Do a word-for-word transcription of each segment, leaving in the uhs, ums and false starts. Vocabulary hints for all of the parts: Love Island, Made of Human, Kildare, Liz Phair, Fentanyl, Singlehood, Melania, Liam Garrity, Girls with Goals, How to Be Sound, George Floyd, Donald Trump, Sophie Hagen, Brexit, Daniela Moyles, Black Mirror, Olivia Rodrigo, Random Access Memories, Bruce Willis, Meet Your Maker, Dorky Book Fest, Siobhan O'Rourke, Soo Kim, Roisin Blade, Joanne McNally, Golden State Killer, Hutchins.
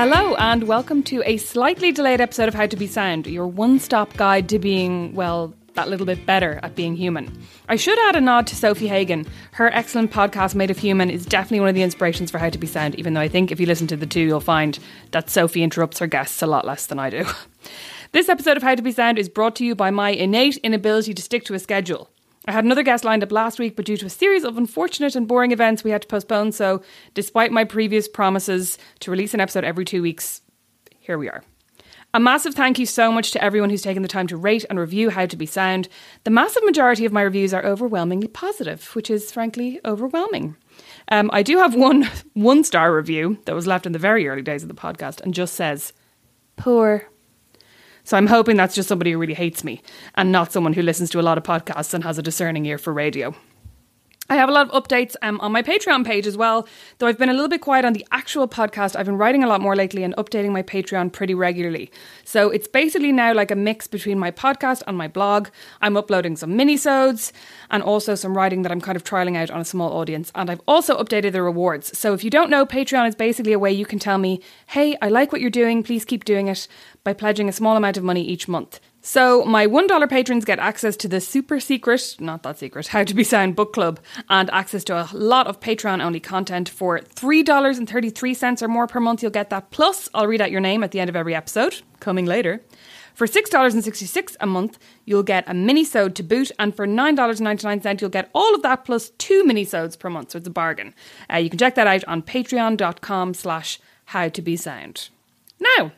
Hello and welcome to a slightly delayed episode of How to Be Sound, your one-stop guide to being, well, that little bit better at being human. I should add a nod to Sophie Hagen. Her excellent podcast, Made of Human, is definitely one of the inspirations for How to Be Sound, even though I think if you listen to the two, you'll find that Sophie interrupts her guests a lot less than I do. This episode of How to Be Sound is brought to you by my innate inability to stick to a schedule. I had another guest lined up last week, but due to a series of unfortunate and boring events, we had to postpone. So despite my previous promises to release an episode every two weeks, here we are. A massive thank you so much to everyone who's taken the time to rate and review How to Be Sound. The massive majority of my reviews are overwhelmingly positive, which is frankly overwhelming. Um, I do have one one-star review that was left in the very early days of the podcast and just says, poor. So I'm hoping that's just somebody who really hates me and not someone who listens to a lot of podcasts and has a discerning ear for radio. I have a lot of updates um, on my Patreon page as well, though I've been a little bit quiet on the actual podcast. I've been writing a lot more lately and updating my Patreon pretty regularly. So it's basically now like a mix between my podcast and my blog. I'm uploading some minisodes and also some writing that I'm kind of trialing out on a small audience. And I've also updated the rewards. So if you don't know, Patreon is basically a way you can tell me, hey, I like what you're doing, please keep doing it, by pledging a small amount of money each month. So my one dollar patrons get access to the super secret, not that secret, How to Be Sound book club, and access to a lot of Patreon-only content. For three dollars and thirty-three cents or more per month, you'll get that. Plus, I'll read out your name at the end of every episode, coming later. For six dollars and sixty-six cents a month, you'll get a mini-sode to boot. And for nine dollars and ninety-nine cents, you'll get all of that plus two mini-sodes per month. So it's a bargain. Uh, you can check that out on patreon.com slash howtobesound. Now,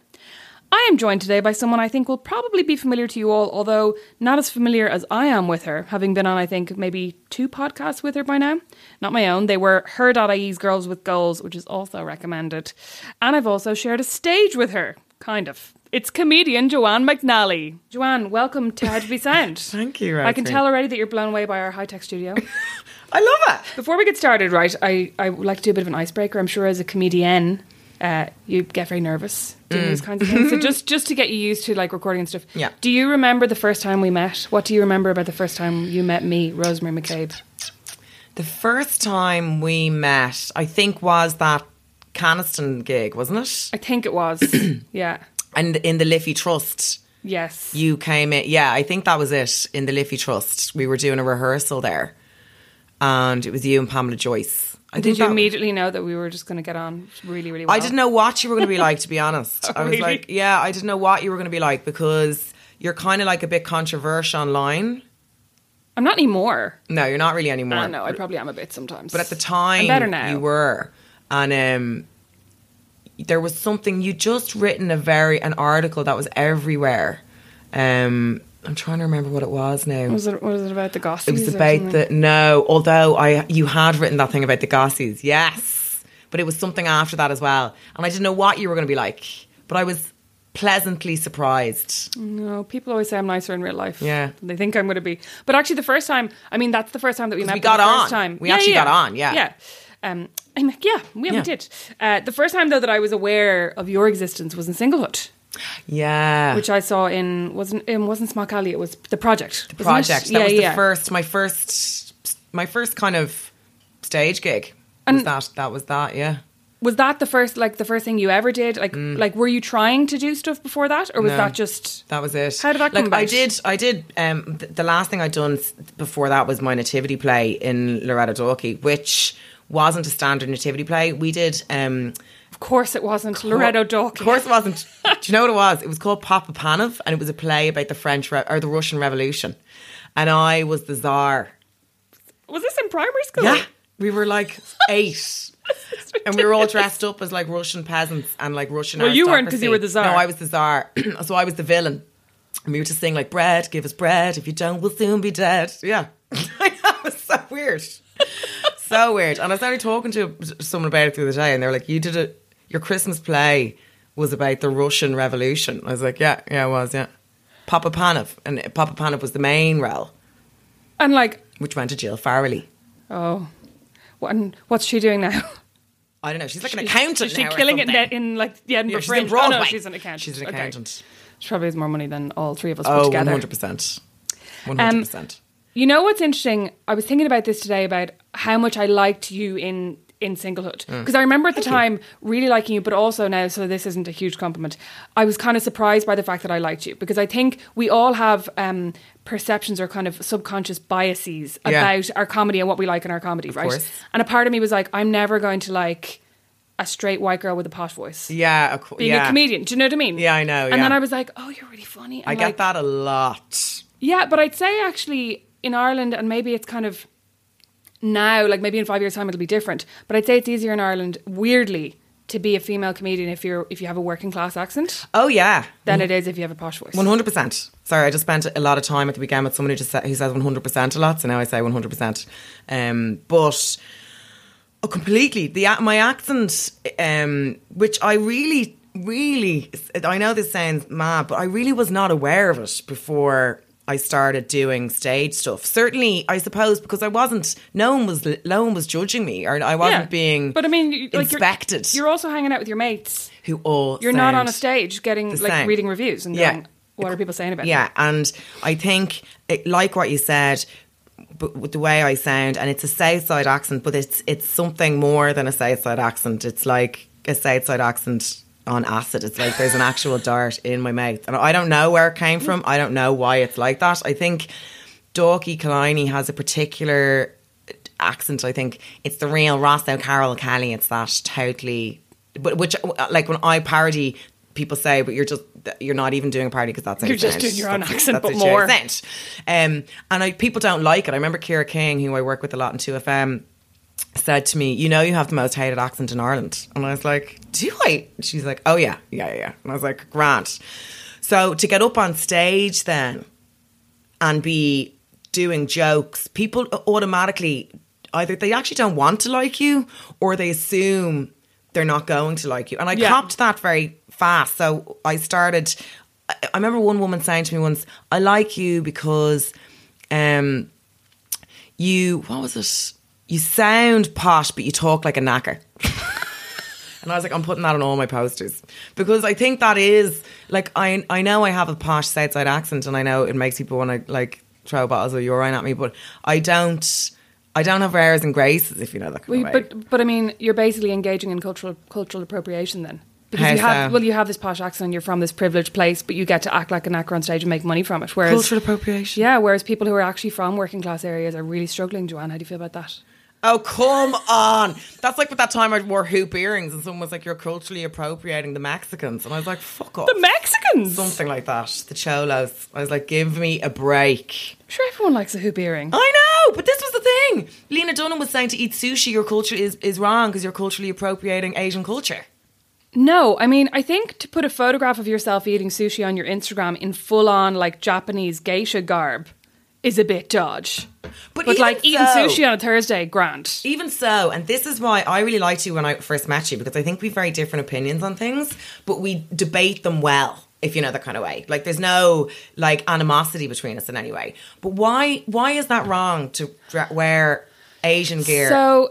I am joined today by someone I think will probably be familiar to you all, although not as familiar as I am with her, having been on, I think, maybe two podcasts with her by now. Not my own. They were Her.ie's Girls with Goals, which is also recommended. And I've also shared a stage with her, kind of. It's comedian Joanne McNally. Joanne, welcome to How to Be Sound. Thank you, Rachel. I can tell already that you're blown away by our high-tech studio. I love it. Before we get started, right, I, I would like to do a bit of an icebreaker. I'm sure as a comedienne, Uh, you get very nervous doing mm. these kinds of things. So just, just to get you used to like recording and stuff. Yeah. Do you remember the first time we met? What do you remember about the first time you met me, Rosemary McCabe? The first time we met, I think, was that Caniston gig, wasn't it? I think it was. Yeah. And in the Liffey Trust. Yes. You came in. Yeah, I think that was it, in the Liffey Trust. We were doing a rehearsal there. And it was you and Pamela Joyce. I Did you immediately know that we were just going to get on really, really well? I didn't know what you were going to be like, to be honest. Oh, I was really? like, yeah, I didn't know what you were going to be like because you're kind of like a bit controversial online. I'm not anymore. No, you're not really anymore. Uh, no, I probably am a bit sometimes. But at the time, I'm better now. You were. And um, there was something, you just written a very, an article that was everywhere. Um I'm trying to remember what it was now. Was it, was it about the Gossies? It was about the... No, although I you had written that thing about the Gossies. Yes. But it was something after that as well. And I didn't know what you were going to be like. But I was pleasantly surprised. No, people always say I'm nicer in real life. Yeah. They think I'm going to be. But actually the first time... I mean, that's the first time that we met. We got on. First time. We yeah, actually yeah. got on, yeah. Yeah. Um, I'm like, yeah, we yeah. did. Uh, the first time, though, that I was aware of your existence was in Singlehood. Yeah, which I saw in wasn't it wasn't Smock Alley. It was the project. The project it? that yeah, was yeah. the first, my first, my first kind of stage gig. And was that that was that yeah. Was that the first like the first thing you ever did? Like mm. like were you trying to do stuff before that, or was no, that just that was it? How did that come like, about? I did I did um, th- the last thing I'd done before that was my nativity play in Loreto Dalkey, which wasn't a standard nativity play. We did. Um, Of course it wasn't Co- Loreto Dalkey. Of course it wasn't. Do you know what it was? It was called Papa Panov, and it was a play about the French Re- or the Russian Revolution. And I was the Tsar. Was this in primary school? Yeah. We were like eight. And we were all dressed up as like Russian peasants and like Russian aristocracy. Well, you weren't because you were the Tsar. No, I was the Tsar. So I was the villain. And we were just saying, like, bread, give us bread. If you don't, we'll soon be dead. Yeah. I know, it's so weird. So weird. And I was only talking to someone about it the other day, and they were like, you did a, your Christmas play was about the Russian Revolution. I was like, yeah, yeah, it was, yeah. Papa Panov. And Papa Panov was the main role. And like... Which went to Jill Farrelly. Oh. And what's she doing now? I don't know. She's like an she's, accountant. Is she now killing it in like the Edinburgh yeah, Fringe? She's in oh, no, she's an accountant. She's an accountant. Okay. She probably has more money than all three of us oh, put together. Oh, one hundred percent. one hundred percent. Um, you know what's interesting? I was thinking about this today about how much I liked you in, in Singlehood. Because mm. I remember at the Thank time you. really liking you, but also now, so this isn't a huge compliment, I was kind of surprised by the fact that I liked you. Because I think we all have um, perceptions or kind of subconscious biases about yeah. our comedy and what we like in our comedy, of right? Course. And a part of me was like, I'm never going to like... a straight white girl with a posh voice. Yeah. Of co- Being yeah. a comedian. Do you know what I mean? Yeah, I know. Yeah. And then I was like, oh, you're really funny. And I like, get that a lot. Yeah, but I'd say actually in Ireland, and maybe it's kind of now, like maybe in five years' time it'll be different, but I'd say it's easier in Ireland, weirdly, to be a female comedian if you're if you have a working class accent. Oh, yeah. Than it is if you have a posh voice. one hundred percent. Sorry, I just spent a lot of time at the weekend with someone who just sa- who says one hundred percent a lot, so now I say one hundred percent. Um, but... Oh, completely. The my accent, um, which I really, really, I know this sounds mad, but I really was not aware of it before I started doing stage stuff. Certainly, I suppose, because I wasn't, no one was, no one was judging me, or I wasn't yeah. being but I mean, like inspected. You're, you're also hanging out with your mates. Who all You're not on a stage getting, like, same. reading reviews and yeah. going, what are people saying about yeah. me? Yeah, and I think, it, like what you said, but with the way I sound, and it's a Southside accent, but it's it's something more than a Southside accent. It's like a Southside accent on acid. It's like there's an actual dart in my mouth, and I don't know where it came from. I don't know why it's like that. I think Dalkey Kalani has a particular accent. I think it's the real Ross O'Carroll Kelly. It's that totally, but which like when I parody, people say, but you're just you're not even doing a parody because that's you're just doing your own that's, accent, that's but more. Accent. Um, and I, people don't like it. I remember Ciara King, who I work with a lot in two F M, said to me, "You know, you have the most hated accent in Ireland." And I was like, "Do I?" She's like, "Oh yeah, yeah, yeah." And I was like, "Grant." So to get up on stage then and be doing jokes, people automatically either they actually don't want to like you, or they assume they're not going to like you. And I yeah. copped that very fast. So I started, I remember one woman saying to me once, I like you because um, you, what was it? You sound posh, but you talk like a knacker. And I was like, I'm putting that on all my posters. Because I think that is, like, I I know I have a posh Southside accent, and I know it makes people want to, like, throw bottles of urine at me, but I don't... I don't have airs and graces, if you know that kind well, of way. But, but I mean, you're basically engaging in cultural cultural appropriation then. Because How you have, so? Well, you have this posh accent and you're from this privileged place, but you get to act like a knacker on stage and make money from it. Whereas, cultural appropriation. Yeah, whereas people who are actually from working class areas are really struggling. Joanne, how do you feel about that? Oh, come on. That's like with that time I wore hoop earrings and someone was like, you're culturally appropriating the Mexicans. And I was like, fuck off. The Mexicans? Something like that. The Cholos. I was like, give me a break. I'm sure everyone likes a hoop earring. I know, but this was the thing. Lena Dunham was saying to eat sushi, your culture is, is wrong because you're culturally appropriating Asian culture. No, I mean, I think to put a photograph of yourself eating sushi on your Instagram in full-on, like, Japanese geisha garb is a bit dodge. But, but like, so, eating sushi on a Thursday, grand. Even so, and this is why I really liked you when I first met you, because I think we have very different opinions on things, but we debate them well, if you know that kind of way. Like, there's no, like, animosity between us in any way. But why why is that wrong to wear Asian gear? So...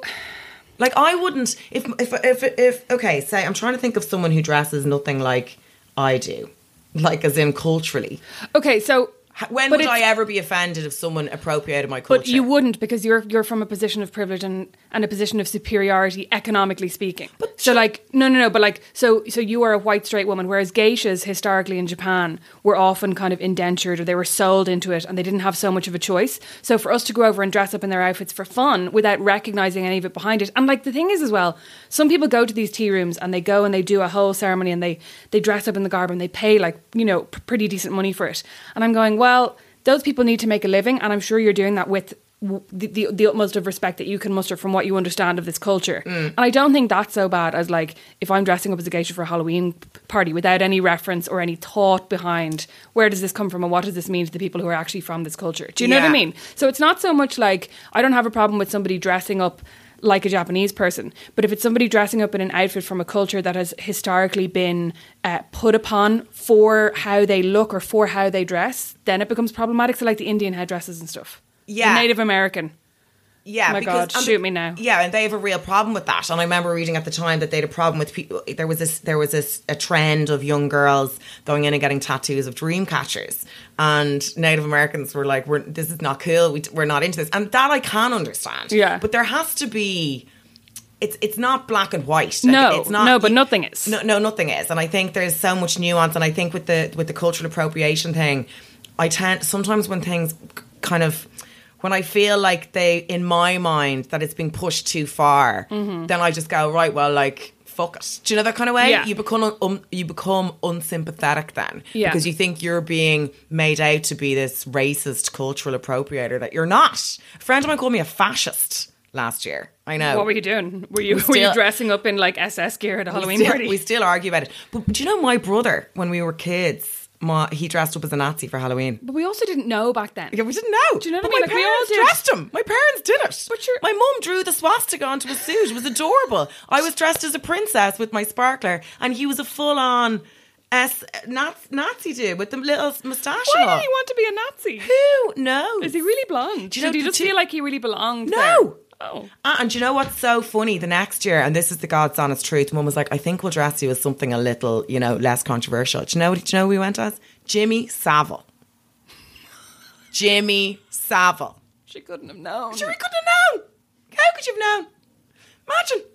Like, I wouldn't... If, if, if, if okay, say, I'm trying to think of someone who dresses nothing like I do. Like, as in culturally. Okay, so... When but would I ever be offended if someone appropriated my culture? But you wouldn't, because you're you're from a position of privilege and, and a position of superiority, economically speaking. But so, like, no, no, no, but like, so so you are a white straight woman, whereas geishas historically in Japan were often kind of indentured, or they were sold into it, and they didn't have so much of a choice. So for us to go over and dress up in their outfits for fun without recognising any of it behind it, and like the thing is as well, some people go to these tea rooms and they go and they do a whole ceremony and they they dress up in the garb and they pay like you know p- pretty decent money for it. And I'm going well. Well, those people need to make a living, and I'm sure you're doing that with the, the, the utmost of respect that you can muster from what you understand of this culture. Mm. And I don't think that's so bad as, like, if I'm dressing up as a geisha for a Halloween party without any reference or any thought behind where does this come from and what does this mean to the people who are actually from this culture. Do you know yeah. what I mean? So it's not so much like, I don't have a problem with somebody dressing up like a Japanese person, but if it's somebody dressing up in an outfit from a culture that has historically been uh, put upon for how they look or for how they dress, then it becomes problematic. So like the Indian headdresses and stuff. Yeah. The Native American. Yeah. Oh my because, God, shoot the, me now. Yeah, and they have a real problem with that. And I remember reading at the time that they had a problem with people. There was this, there was this a trend of young girls going in and getting tattoos of dream catchers. And Native Americans were like, we're, this is not cool. We, we're not into this. And that I can understand. Yeah. But there has to be... It's it's not black and white. Like, no, it's not, no, but nothing is. No, no, nothing is. And I think there's so much nuance. And I think with the with the cultural appropriation thing, I tend... Sometimes when things kind of... When I feel like they, in my mind, that it's being pushed too far, mm-hmm. then I just go, right, well, like... fuck it. Do you know that kind of way? Yeah. You become um, you become unsympathetic then yeah. because you think you're being made out to be this racist cultural appropriator that you're not. A friend of mine called me a fascist last year. I know. What were you doing? Were you we still, were you dressing up in like S S gear at a Halloween still, party? We still argue about it. But do you know my brother, when we were kids, Ma, he dressed up as a Nazi for Halloween. But we also didn't know back then. Yeah, we didn't know. Do you know what but I mean? But my like, parents we all dressed him. My parents did it. But you're... My mum drew the swastika onto his suit. It was adorable. I was dressed as a princess with my sparkler, and he was a full-on S- Nazi dude with the little moustache. Why did he want to be a Nazi? Who knows? Is he really blonde? Do you know, did he just two... feel like he really belonged? No. There? Oh. And you know what's so funny? The next year, and this is the God's honest truth, Mum was like, I think we'll dress you as something a little, you know, less controversial. Do you know, do you know who we went as? Jimmy Savile. Jimmy Savile. She couldn't have known. She really couldn't have known. How could you have known? Imagine.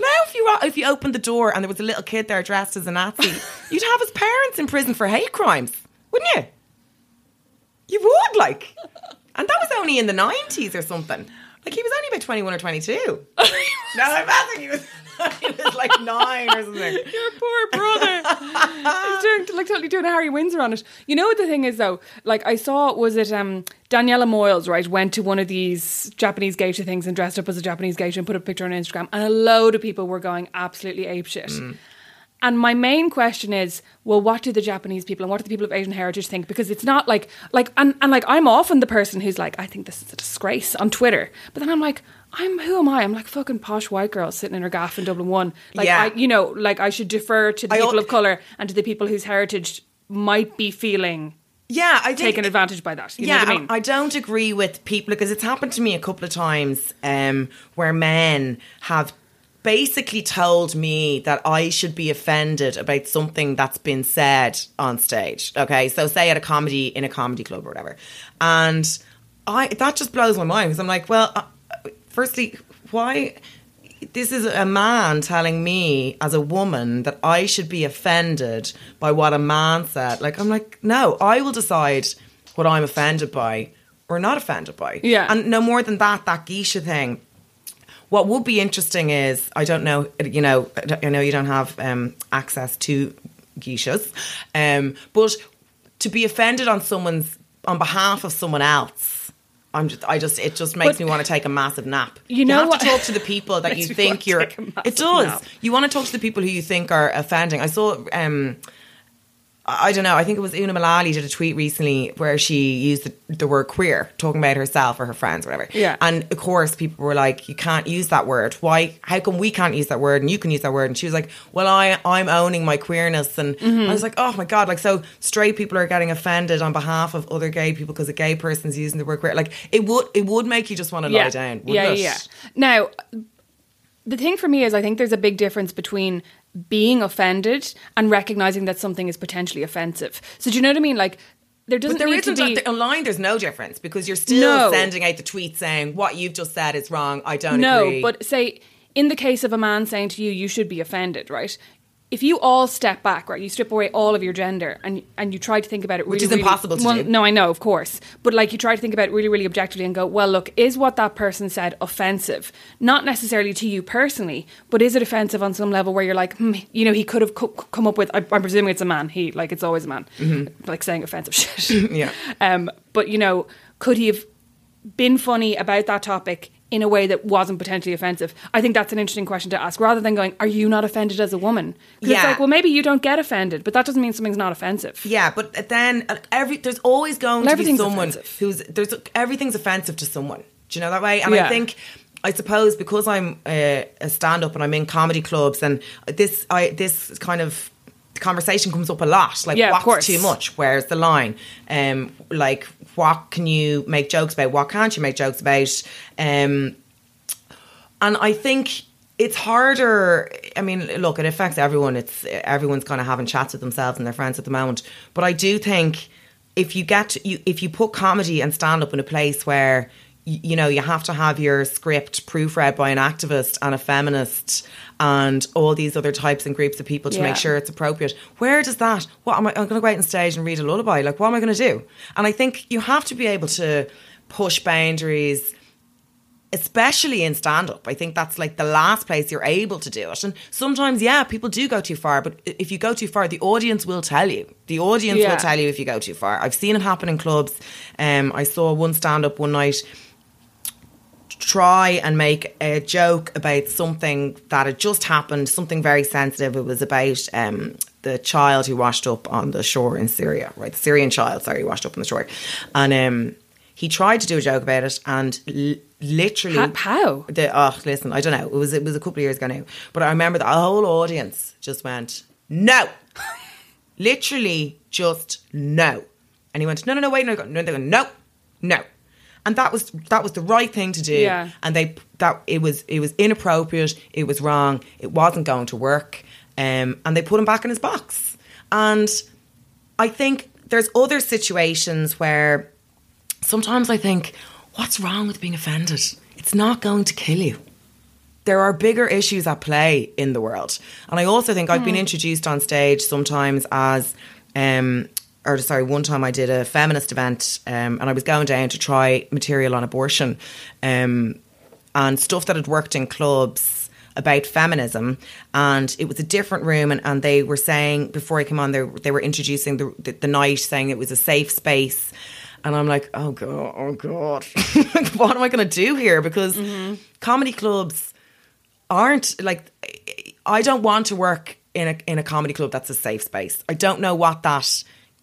Now if you if you opened the door and there was a little kid there dressed as a Nazi, you'd have his parents in prison for hate crimes, wouldn't you? You would, like. And that was only in the nineties or something. Like, he was only about twenty-one or twenty-two. No, I'm asking he was, he was like nine or something. Your poor brother. He's doing, like, totally doing a Harry Windsor on it. You know what the thing is, though? Like, I saw, was it um, Daniela Moyles, right, went to one of these Japanese geisha things and dressed up as a Japanese geisha and put a picture on Instagram, and a load of people were going absolutely apeshit. Mm. And my main question is, well, what do the Japanese people and what do the people of Asian heritage think? Because it's not like, like, and, and like, I'm often the person who's like, I think this is a disgrace on Twitter. But then I'm like, I'm, who am I? I'm like fucking posh white girl sitting in her gaff in Dublin One. Like, yeah. I, you know, like I should defer to the I people al- of colour and to the people whose heritage might be feeling yeah, I think, taken advantage by that. You yeah, know what I mean? I don't agree with people because it's happened to me a couple of times um, where men have basically told me that I should be offended about something that's been said on stage. Okay, so say at a comedy, in a comedy club or whatever. And I that just blows my mind because I'm like, well, uh, firstly, why... This is a man telling me as a woman that I should be offended by what a man said. Like, I'm like, no, I will decide what I'm offended by or not offended by. Yeah. And no more than that, that geisha thing. What would be interesting is, I don't know, you know, I know you don't have um, access to geishas, um, but to be offended on someone's, on behalf of someone else, I'm just, I just, it just makes but, me want to take a massive nap. You, you know, have what? To talk to the people that you think you're. It does. Nap. You want to talk to the people who you think are offending. I saw. Um, I don't know, I think it was Una Mullally did a tweet recently where she used the, the word queer, talking about herself or her friends or whatever. Yeah. And of course people were like, you can't use that word. Why? How come we can't use that word and you can use that word? And she was like, well, I, I'm owning my queerness. And mm-hmm. I was like, oh my God, like, so straight people are getting offended on behalf of other gay people because a gay person's using the word queer. Like, it would it would make you just want to yeah. lie down, wouldn't yeah, it? Yeah, yeah. Now, the thing for me is I think there's a big difference between being offended and recognizing that something is potentially offensive. So do you know what I mean? Like, there doesn't there need to be... But online there's no difference because you're still no. sending out the tweet saying what you've just said is wrong, I don't no, agree. No, but say in the case of a man saying to you, you should be offended, right? If you all step back, right, you strip away all of your gender and and you try to think about it really... Which is impossible really, to well, do. No, I know, of course. But like, you try to think about it really, really objectively and go, well, look, is what that person said offensive? Not necessarily to you personally, but is it offensive on some level where you're like, hmm, you know, he could have co- come up with... I, I'm presuming it's a man. He, like, it's always a man. Mm-hmm. Like, saying offensive shit. Yeah. Um, but, you know, could he have... been funny about that topic in a way that wasn't potentially offensive? I think that's an interesting question to ask, rather than going, are you not offended as a woman? Because yeah. it's like, well, maybe you don't get offended, but that doesn't mean something's not offensive. Yeah, but then every there's always going to be someone offensive. who's... there's Everything's offensive to someone. Do you know that way? And yeah. I think... I suppose because I'm a, a stand-up and I'm in comedy clubs, and this I, this kind of conversation comes up a lot. Like, yeah, what's too much? Where's the line? Um, like, what can you make jokes about? What can't you make jokes about? Um, and I think it's harder. I mean, look, it affects everyone. It's everyone's kind of having chats with themselves and their friends at the moment. But I do think if you get to, you, if you put comedy and stand-up in a place where you know, you have to have your script proofread by an activist and a feminist and all these other types and groups of people to yeah. make sure it's appropriate. Where does that, what am I, I'm going to go out on stage and read a lullaby. Like, what am I going to do? And I think you have to be able to push boundaries, especially in stand-up. I think that's like the last place you're able to do it. And sometimes, yeah, people do go too far, but if you go too far, the audience will tell you. The audience yeah. will tell you if you go too far. I've seen it happen in clubs. Um, I saw one stand-up one night try and make a joke about something that had just happened, something very sensitive. It was about um, the child who washed up on the shore in Syria, right? The Syrian child, sorry, washed up on the shore. And um, he tried to do a joke about it and l- literally... How? how? The, oh, listen, I don't know. It was, it was a couple of years ago now. But I remember the whole audience just went, no. Literally just no. And he went, no, no, no, wait. No, no, no, no, no. And that was that was the right thing to do. Yeah. And they that it was it was inappropriate, it was wrong, it wasn't going to work. Um, and they put him back in his box. And I think there's other situations where sometimes I think, what's wrong with being offended? It's not going to kill you. There are bigger issues at play in the world. And I also think mm. I've been introduced on stage sometimes as... Um, or sorry, one time I did a feminist event um, and I was going down to try material on abortion um, and stuff that had worked in clubs about feminism. And it was a different room, and, and they were saying, before I came on, they, they were introducing the, the, the night, saying it was a safe space. And I'm like, oh God, oh God, what am I going to do here? Because mm-hmm. comedy clubs aren't, like, I don't want to work in a in a comedy club that's a safe space. I don't know what that...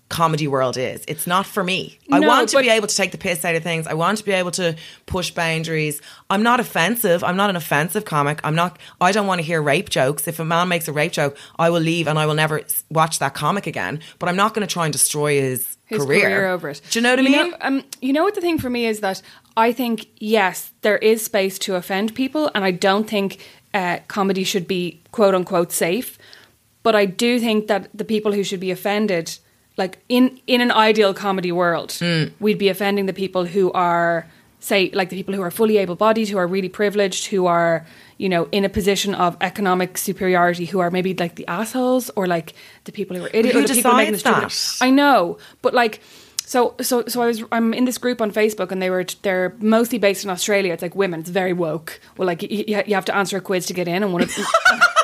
comedy world is. It's not for me. No, I want to be able to take the piss out of things. I want to be able to push boundaries. I'm not offensive. I'm not an offensive comic. I'm not, I don't want to hear rape jokes. If a man makes a rape joke, I will leave and I will never watch that comic again. But I'm not going to try and destroy his, his career. career over it. Do you know what I mean? You know, um, you know what the thing for me is that I think, yes, there is space to offend people, and I don't think uh, comedy should be quote unquote safe. But I do think that the people who should be offended, like in, in an ideal comedy world, mm. we'd be offending the people who are, say, like the people who are fully able-bodied, who are really privileged, who are, you know, in a position of economic superiority, who are maybe like the assholes, or like the people who are idiots. Who or the decides people making this that? Stupid. I know, but like, so so so I was I'm in this group on Facebook, and they were they're mostly based in Australia. It's like women. It's very woke. Well, like you, you have to answer a quiz to get in, and one of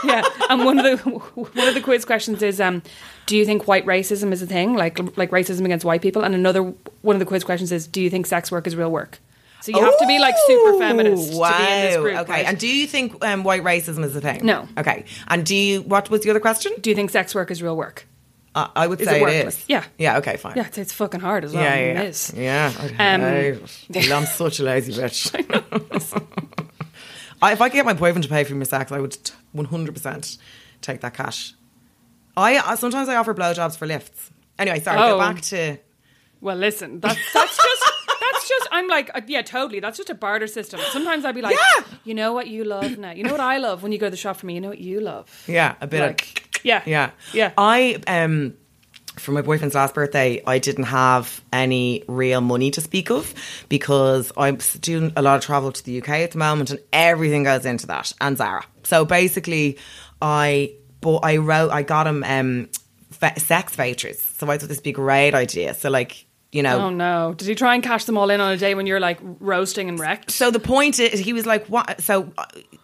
yeah, and one of the one of the quiz questions is, um, do you think white racism is a thing? Like like racism against white people? And another one of the quiz questions is, do you think sex work is real work? So you Ooh, have to be like super feminist wow. to be in this group. Okay, right? And do you think um, white racism is a thing? No. Okay, and do you? What was the other question? Do you think sex work is real work? Uh, I would is say it, it is. Yeah. Yeah, okay, fine. Yeah, it's fucking hard as well. Yeah, yeah. It is. Yeah. Okay. Um, I'm such a lazy bitch. I I, if I could get my boyfriend to pay for my sex, I would one hundred percent take that cash. I Sometimes I offer blowjobs for lifts. Anyway, sorry, oh. go back to... Well, listen, that's, that's just... That's just, I'm like, yeah, totally. That's just a barter system. Sometimes I'd be like, yeah. you know what you love now. You know what I love when you go to the shop for me? You know what you love? Yeah, a bit like, of... Yeah. Yeah. Yeah. I, um, for my boyfriend's last birthday, I didn't have any real money to speak of because I'm doing a lot of travel to the U K at the moment, and everything goes into that, and Zara. So basically, I bought, I wrote, I got him um, fe- sex vouchers. So I thought this would be a great idea. So, like, you know. Oh no. Did he try and cash them all in on a day when you're like roasting and wrecked? So the point is, he was like, what? So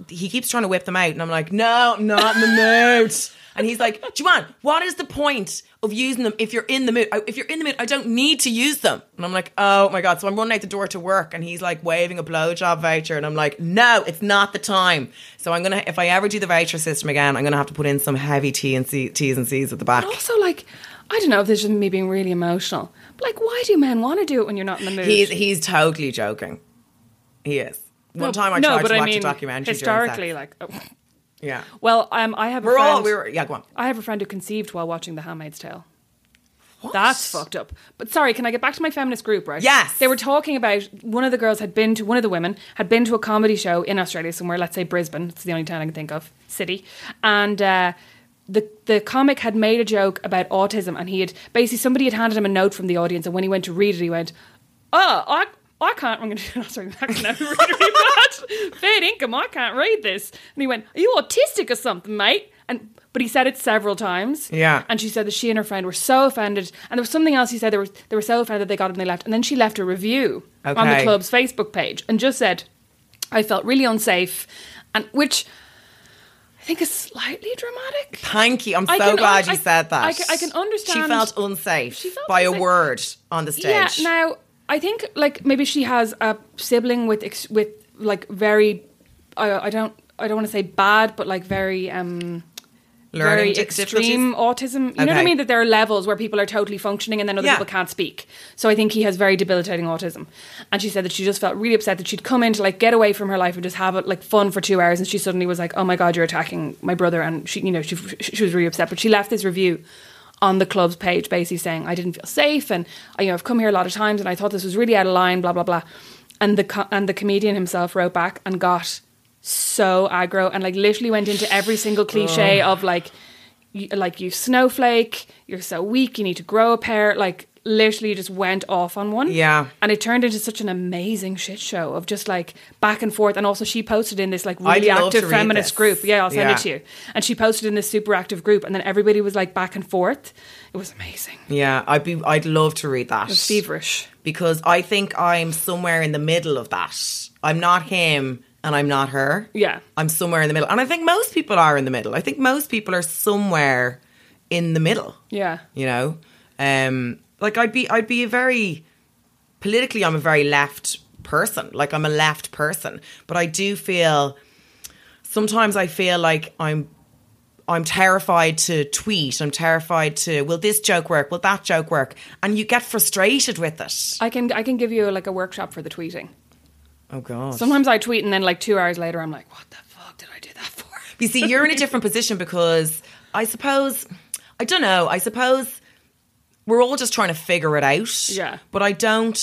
he keeps trying to whip them out, and I'm like, no, I'm not in the mood. And he's like, Joanne, what is the point of using them if you're in the mood? If you're in the mood, I don't need to use them. And I'm like, oh my God. So I'm running out the door to work and he's like waving a blowjob voucher. And I'm like, no, it's not the time. So I'm going to, if I ever do the voucher system again, I'm going to have to put in some heavy T and C, T's and C's at the back. But also like, I don't know if this is me being really emotional, but like, why do men want to do it when you're not in the mood? He's, he's totally joking. He is. One well, time I tried no, to watch I mean, a documentary. Historically, like, oh. Yeah. Well, um, I have. We're a friend, all. We were. Yeah, go on. I have a friend who conceived while watching The Handmaid's Tale. What? That's fucked up. But sorry, can I get back to my feminist group, right? Yes. They were talking about one of the girls had been to one of the women had been to a comedy show in Australia somewhere. Let's say Brisbane. It's the only town I can think of. City. And uh, the the comic had made a joke about autism, and he had basically somebody had handed him a note from the audience, and when he went to read it, he went, "Oh, I." I can't, I'm going to do an Australian accent, really bad. Fair income, I can't read this. And he went, are you autistic or something, mate? And But he said it several times. Yeah. And she said that she and her friend were so offended. And there was something else he said, they were, they were so offended they got it and they left. And then she left a review okay. on the club's Facebook page and just said, I felt really unsafe, and which I think is slightly dramatic. Thank you, I'm so can, glad I, you said that. I, I, I can understand. She felt unsafe she felt by unsafe. a word on the stage. Yeah, now... I think, like, maybe she has a sibling with, ex- with like, very, I, I don't I don't want to say bad, but, like, very, um, very extreme autism. You okay. know what I mean? That there are levels where people are totally functioning and then other yeah. people can't speak. So I think he has very debilitating autism. And she said that she just felt really upset that she'd come in to, like, get away from her life and just have, it like, fun for two hours. And she suddenly was like, oh, my God, you're attacking my brother. And, she, you know, she, she was really upset. But she left this review on the club's page basically saying, I didn't feel safe and, you know, I've come here a lot of times and I thought this was really out of line, blah, blah, blah. And the co- and the comedian himself wrote back and got so aggro and, like, literally went into every single cliche oh. of, like, you, like, you snowflake, you're so weak, you need to grow a pair, like, literally just went off on one. Yeah. And it turned into such an amazing shit show of just, like, back and forth. And also she posted in this, like, really active feminist this. group. Yeah, I'll send yeah. it to you. And she posted in this super active group and then everybody was, like, back and forth. It was amazing. Yeah, I'd be I'd love to read that. It was feverish. Because I think I'm somewhere in the middle of that. I'm not him and I'm not her. Yeah. I'm somewhere in the middle. And I think most people are in the middle. I think most people are somewhere in the middle. Yeah. You know? Um Like, I'd be, I'd be a very, politically, I'm a very left person. Like, I'm a left person. But I do feel, sometimes I feel like I'm, I'm terrified to tweet. I'm terrified to, will this joke work? Will that joke work? And you get frustrated with it. I can, I can give you, like, a workshop for the tweeting. Oh, God. Sometimes I tweet and then, like, two hours later, I'm like, what the fuck did I do that for? You see, you're in a different position because I suppose, I don't know, I suppose... we're all just trying to figure it out. Yeah. But I don't,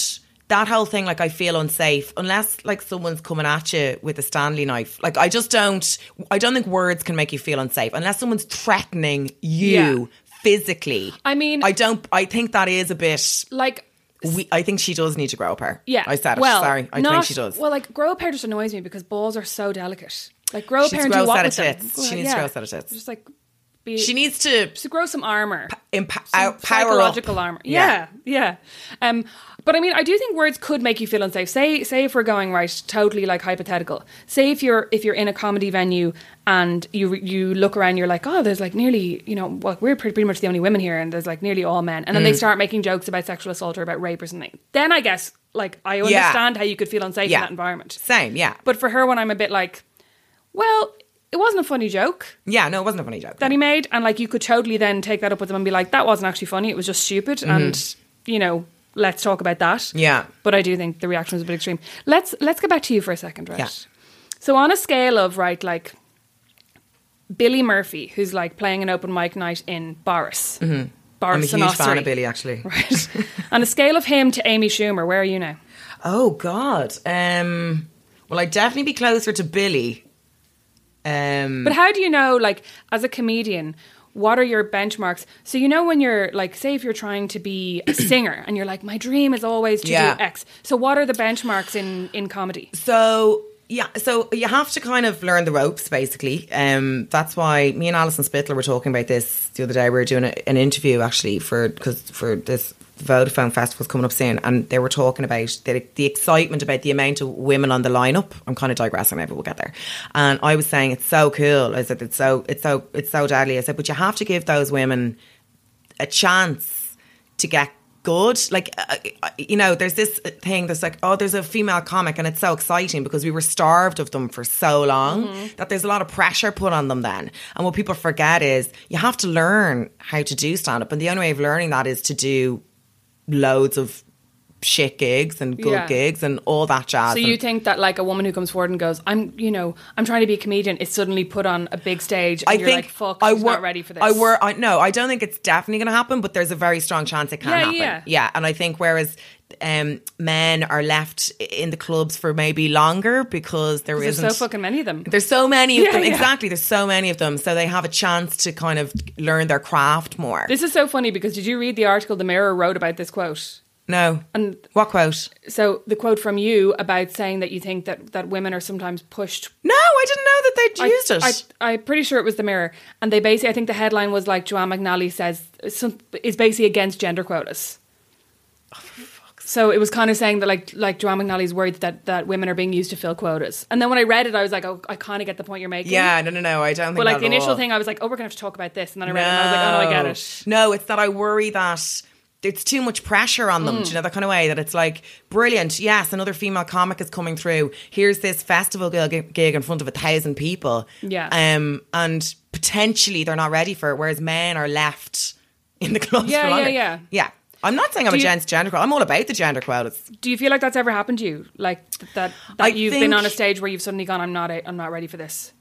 that whole thing, like, I feel unsafe unless, like, someone's coming at you with a Stanley knife. Like, I just don't, I don't think words can make you feel unsafe unless someone's threatening you yeah. physically. I mean, I don't, I think that is a bit. Like, we, I think she does need to grow a pair. Yeah. I said it. Well, sorry. I not, think she does. Well, like, grow a pair just annoys me because balls are so delicate. Like, grow a pair and do what with them? She yeah. needs to grow a set of tits. Just like, Be, she needs to to grow some armour, impa- some psychological armour. Yeah, yeah. yeah. Um, but I mean, I do think words could make you feel unsafe. Say, say if we're going right, totally like hypothetical. Say if you're if you're in a comedy venue and you you look around, you're like, oh, there's like nearly, you know, well, we're pretty, pretty much the only women here, and there's like nearly all men, and then mm. they start making jokes about sexual assault or about rape or something. Then I guess, like, I understand yeah. how you could feel unsafe yeah. in that environment. Same, yeah. But for her, when I'm a bit like, well. It wasn't a funny joke. Yeah, no, it wasn't a funny joke. That he made. And, like, you could totally then take that up with them and be like, that wasn't actually funny. It was just stupid. Mm-hmm. And, you know, let's talk about that. Yeah. But I do think the reaction was a bit extreme. Let's let's get back to you for a second, right? Yeah. So on a scale of, right, like, Billy Murphy, who's, like, playing an open mic night in Boris. Mm-hmm. Boris I'm a huge fan of Billy, actually. Right. On a scale of him to Amy Schumer, where are you now? Oh, God. Um, well, I'd definitely be closer to Billy. Um, but how do you know, like, as a comedian, what are your benchmarks? So, you know, when you're like, say if you're trying to be a singer and you're like, my dream is always to yeah. do X. So what are the benchmarks in, in comedy? So, yeah, so you have to kind of learn the ropes, basically. Um, that's why me and Alison Spittler were talking about this the other day. We were doing a, an interview, actually, for, cause, for this the Vodafone Festival's coming up soon, and they were talking about the, the excitement about the amount of women on the lineup. I'm kind of digressing, maybe we'll get there. And I was saying it's so cool. I said it's so it's so it's so deadly. I said, but you have to give those women a chance to get good. Like, uh, you know, there's this thing that's like, oh, there's a female comic, and it's so exciting because we were starved of them for so long mm-hmm. that there's a lot of pressure put on them then. And what people forget is you have to learn how to do stand-up. And the only way of learning that is to do loads of shit gigs and good yeah. gigs and all that jazz. So you think that like a woman who comes forward and goes, I'm, you know, I'm trying to be a comedian, is suddenly put on a big stage and I you're think like, fuck, I she's wor- not ready for this. I were, I, no, I don't think it's definitely going to happen, but there's a very strong chance it can yeah, happen. Yeah. yeah, and I think whereas um, men are left in the clubs for maybe longer because there isn't... There's so fucking many of them. There's so many of yeah, them. Yeah. Exactly, there's so many of them. So they have a chance to kind of learn their craft more. This is so funny because did you read the article the Mirror wrote about this quote? No. And what quote? So the quote from you about saying that you think that, that women are sometimes pushed. No, I didn't know that they'd I, used it. I, I'm pretty sure it was the Mirror. And they basically, I think the headline was like Joanne McNally says, some, is basically against gender quotas. Oh, for fuck's sake. So it was kind of saying that like like Joanne McNally's worried that, that women are being used to fill quotas. And then when I read it, I was like, oh, I kind of get the point you're making. Yeah, no, no, no, I don't think But like the initial all. thing, I was like, oh, we're going to have to talk about this. And then I read no. it and I was like, oh, no, I get it. No, it's that I worry that... It's too much pressure on them, mm. do you know, that kind of way that it's like, brilliant, yes, another female comic is coming through. Here's this festival gig in front of a thousand people. Yeah. Um, and potentially they're not ready for it, whereas men are left in the clubs yeah, for longer. Yeah, yeah, yeah. I'm not saying I'm do you, against gender quotas. I'm all about the gender quotas. Do you feel like that's ever happened to you? Like that, that, that you've think, been on a stage where you've suddenly gone, I'm not, a, I'm not ready for this.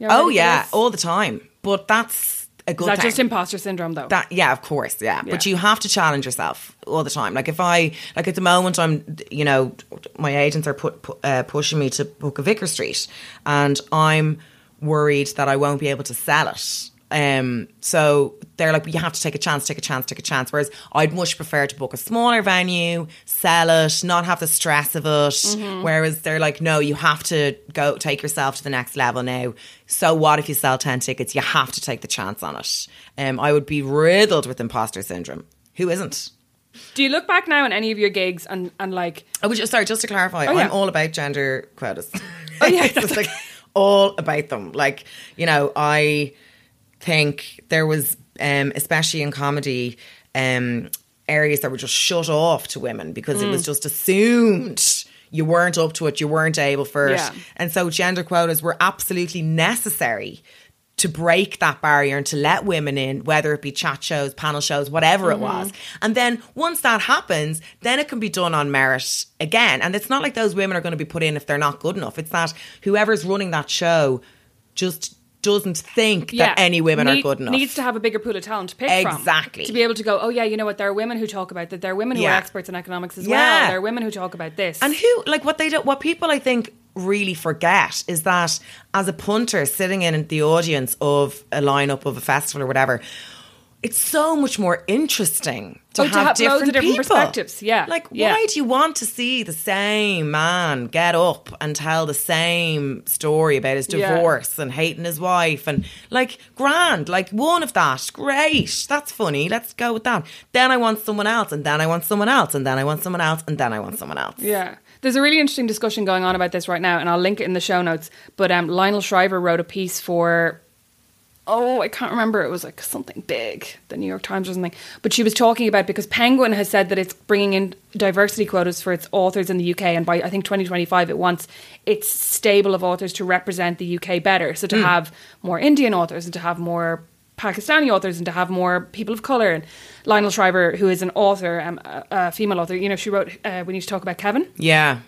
Oh yeah, this? all the time. But that's... a good Is that thing. Just imposter syndrome though? That, yeah, of course, yeah. yeah. But you have to challenge yourself all the time. Like if I, like at the moment I'm, you know, my agents are put, uh, pushing me to book a Vicar Street and I'm worried that I won't be able to sell it. Um, so they're like, you have to take a chance, take a chance, take a chance. Whereas I'd much prefer to book a smaller venue, sell it, not have the stress of it. Mm-hmm. Whereas they're like, no, you have to go take yourself to the next level now. So what if you sell ten tickets? You have to take the chance on it. Um, I would be riddled with imposter syndrome. Who isn't? Do you look back now on any of your gigs and, and like... I would just, sorry, just to clarify, oh, yeah. I'm all about gender quotas. Oh yeah. It's like all about them. Like, you know, I... think there was, um, especially in comedy, um, areas that were just shut off to women because mm. it was just assumed you weren't up to it, you weren't able for yeah. it. And so gender quotas were absolutely necessary to break that barrier and to let women in, whether it be chat shows, panel shows, whatever mm-hmm. it was. And then once that happens, then it can be done on merit again. And it's not like those women are going to be put in if they're not good enough. It's that whoever's running that show just... doesn't think yeah. that any women Need, are good enough. Needs to have a bigger pool of talent to pick exactly. from. Exactly. To be able to go, oh yeah, you know what, there are women who talk about that. There are women who yeah. are experts in economics as yeah. well. There are women who talk about this. And who, like what they do, what people I think really forget is that as a punter sitting in the audience of a lineup of a festival or whatever, it's so much more interesting to, oh, have, to have different, loads of different people. Perspectives. Yeah. Like, yeah. why do you want to see the same man get up and tell the same story about his divorce yeah. and hating his wife? And like, grand, like one of that. Great. That's funny. Let's go with that. Then I want someone else, and then I want someone else, and then I want someone else, and then I want someone else. Yeah. There's a really interesting discussion going on about this right now, and I'll link it in the show notes. But um, Lionel Shriver wrote a piece for... Oh, I can't remember. It was like something big, the New York Times or something. But she was talking about, because Penguin has said that it's bringing in diversity quotas for its authors in the U K. And by, I think, twenty twenty-five, it wants its stable of authors to represent the U K better. So to mm. have more Indian authors and to have more Pakistani authors and to have more people of colour. And Lionel Shriver, who is an author, um, a, a female author, you know, she wrote uh, We Need to Talk About Kevin. Yeah.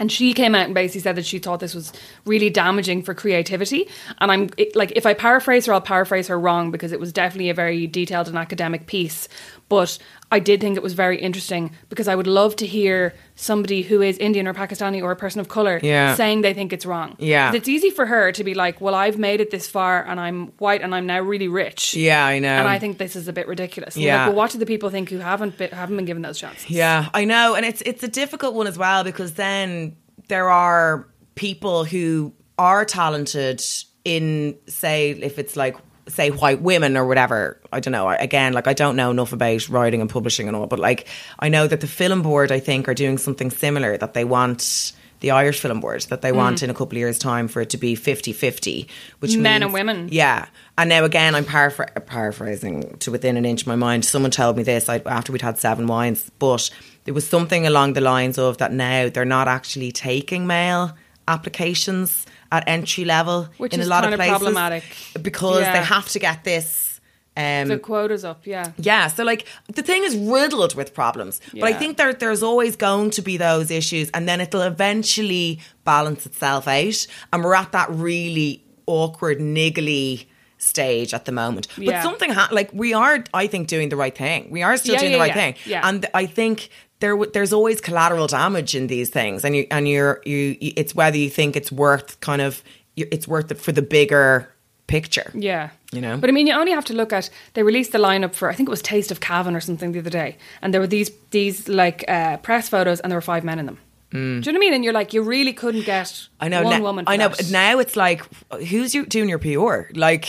And she came out and basically said that she thought this was really damaging for creativity. And I'm it, like, if I paraphrase her, I'll paraphrase her wrong because it was definitely a very detailed and academic piece. But I did think it was very interesting because I would love to hear somebody who is Indian or Pakistani or a person of colour yeah. saying they think it's wrong. Yeah. It's easy for her to be like, well, I've made it this far and I'm white and I'm now really rich. Yeah, I know. And I think this is a bit ridiculous. And yeah. Like, well, what do the people think who haven't been, haven't been given those chances? Yeah, I know. And it's it's a difficult one as well because then... there are people who are talented in, say, if it's like say white women or whatever. I don't know. Again, like I don't know enough about writing and publishing and all, but like I know that the film board, I think, are doing something similar, that they want the Irish film board, that they mm. want in a couple of years' time for it to be fifty-fifty. Which men means, and women. Yeah. And now again, I'm paraphr- paraphrasing to within an inch of my mind. Someone told me this I, after we'd had seven wines, but there was something along the lines of that now they're not actually taking male applications at entry level, which in a lot of places, which is kind of problematic because yeah. they have to get this. Um, the quota's up, yeah, yeah. So like the thing is riddled with problems, yeah. but I think there there's always going to be those issues, and then it'll eventually balance itself out. And we're at that really awkward, niggly stage at the moment. But yeah. something ha- like we are, I think, doing the right thing. We are still yeah, doing yeah, the right yeah. thing, yeah. and I think. There, there's always collateral damage in these things, and you, and you're, you, you, it's whether you think it's worth kind of, it's worth it for the bigger picture. Yeah, you know. But I mean, you only have to look at. They released the lineup for, I think it was Taste of Cavan or something the other day, and there were these, these like uh, press photos, and there were five men in them. Mm. Do you know what I mean? And you're like, you really couldn't get I know, one na- woman. For I know. That. But now it's like, who's you doing your P R? Like,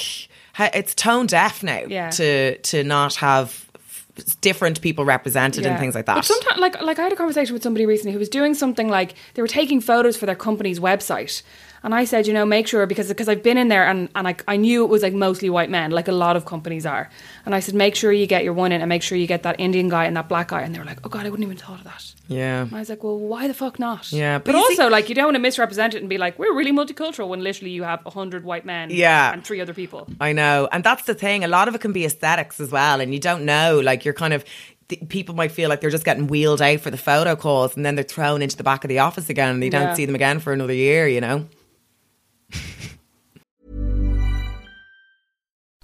it's tone deaf now yeah. to to not have. Different people represented yeah. and things like that. But sometimes, like, like I had a conversation with somebody recently who was doing something like they were taking photos for their company's website, and I said, you know, make sure because because I've been in there and and I, I knew it was like mostly white men, like a lot of companies are, and I said, make sure you get your one in and make sure you get that Indian guy and that black guy, and they were like, oh god, I wouldn't even have thought of that. Yeah, and I was like, well, why the fuck not? Yeah, but, but also see, like you don't want to misrepresent it and be like we're really multicultural when literally you have a hundred white men, yeah. and three other people. I know, and that's the thing. A lot of it can be aesthetics as well, and you don't know, like you're kind of. People might feel like they're just getting wheeled out for the photo calls and then they're thrown into the back of the office again and they don't yeah. see them again for another year, you know.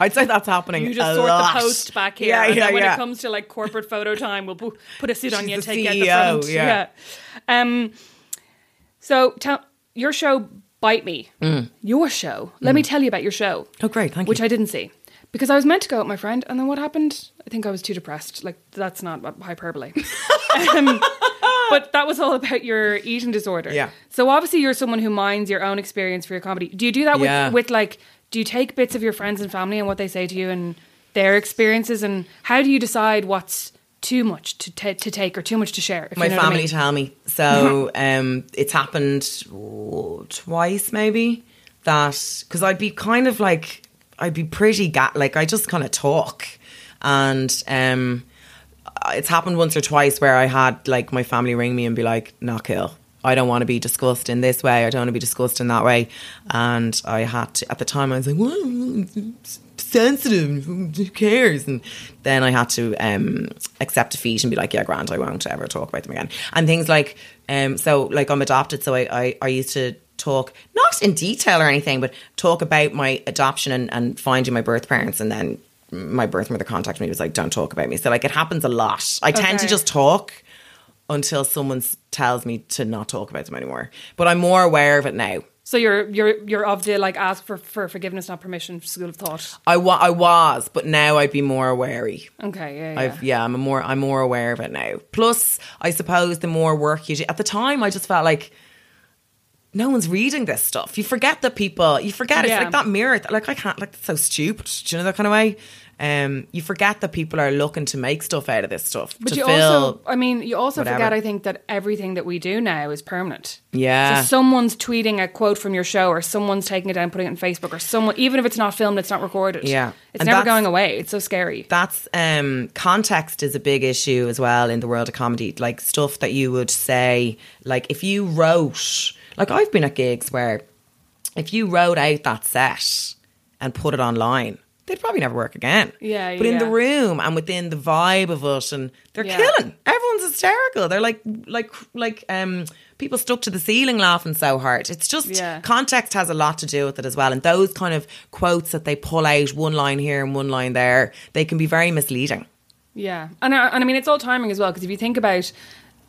I'd say that's happening. You just a sort lot. The post back here, yeah, and yeah, then when yeah. it comes to like corporate photo time, we'll put a suit on She's you and take you out the front. Yeah. yeah. Um. So tell. Your show, Bite Me. Mm. Your show. Let mm. me tell you about your show. Oh, great. Thank you. Which I didn't see. Because I was meant to go with my friend. And then what happened? I think I was too depressed. Like, that's not hyperbole. um, but that was all about your eating disorder. Yeah. So obviously you're someone who minds your own experience for your comedy. Do you do that yeah. with, with like, do you take bits of your friends and family and what they say to you and their experiences? And how do you decide what's too much to t- to take or too much to share? If my you know family what I mean. Tell me. So um, it's happened oh, twice maybe that, because I'd be kind of like, I'd be pretty, ga- like I just kind of talk. And um, it's happened once or twice where I had like my family ring me and be like, not cool. I don't want to be discussed in this way. I don't want to be discussed in that way. And I had to, at the time I was like, whoa. Sensitive, who cares? And then I had to um, accept defeat and be like, yeah, grand, I won't ever talk about them again. And things like, um, so like I'm adopted, so I, I, I used to talk, not in detail or anything, but talk about my adoption and, and finding my birth parents, and then my birth mother contacted me and was like, don't talk about me. So like it happens a lot. I okay. tend to just talk until someone tells me to not talk about them anymore. But I'm more aware of it now. So you're you're you're of the like ask for, for forgiveness, not permission school of thought. I wa- I was, but now I'd be more wary. Okay, yeah, yeah. I've, yeah, I'm a more I'm more aware of it now. Plus, I suppose the more work you do. At the time, I just felt like no one's reading this stuff. You forget that people, you forget yeah. it's like that mirror. Like I can't, like that's so stupid. Do you know that kind of way? Um, you forget that people are looking to make stuff out of this stuff. But to you fill also, I mean, you also whatever. forget, I think, that everything that we do now is permanent. Yeah. So someone's tweeting a quote from your show, or someone's taking it down, putting it on Facebook, or someone, even if it's not filmed, it's not recorded. Yeah. It's and never going away. It's so scary. That's, um, context is a big issue as well in the world of comedy. Like stuff that you would say, like if you wrote, like I've been at gigs where if you wrote out that set and put it online, they'd probably never work again. Yeah, but yeah. in the room and within the vibe of it, and they're yeah. killing. Everyone's hysterical. They're like, like, like, um, people stuck to the ceiling laughing so hard. It's just yeah. context has a lot to do with it as well. And those kind of quotes that they pull out, one line here and one line there, they can be very misleading. Yeah, and I, and I mean it's all timing as well, because if you think about,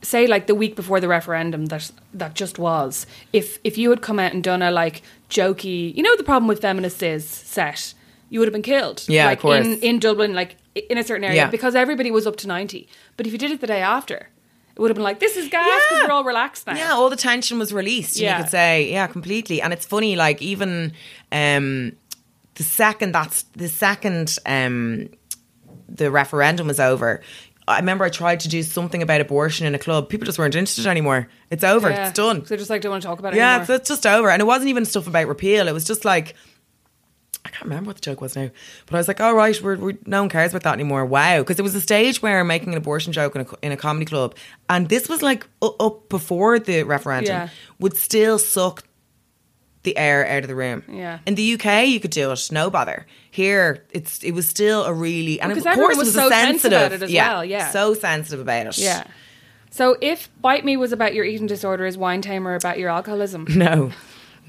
say like the week before the referendum that that just was, if if you had come out and done a like jokey, you know, the problem with feminists is set. You would have been killed. Yeah, like, of course. In, in Dublin, like in a certain area, yeah. because everybody was up to ninety. But if you did it the day after, it would have been like, this is gas because yeah. we're all relaxed now. Yeah, all the tension was released. Yeah. You could say, yeah, completely. And it's funny, like even um, the second that's the second um, the referendum was over, I remember I tried to do something about abortion in a club. People just weren't interested anymore. It's over. Yeah. It's done. So they just like don't want to talk about it yeah, anymore. Yeah, so it's just over. And it wasn't even stuff about repeal. It was just like, I can't remember what the joke was now, but I was like, all oh, right, we're, we're, no one cares about that anymore. Wow. Because it was a stage where I'm making an abortion joke in a, in a comedy club, and this was like up before the referendum, yeah. would still suck the air out of the room. Yeah. In the U K, you could do it, no bother. Here, it's it was still a really, and well, of course it was so sensitive about it as yeah, well. Yeah. So sensitive about it. Yeah. So if Bite Me was about your eating disorder, is Wine Tamer about your alcoholism? No.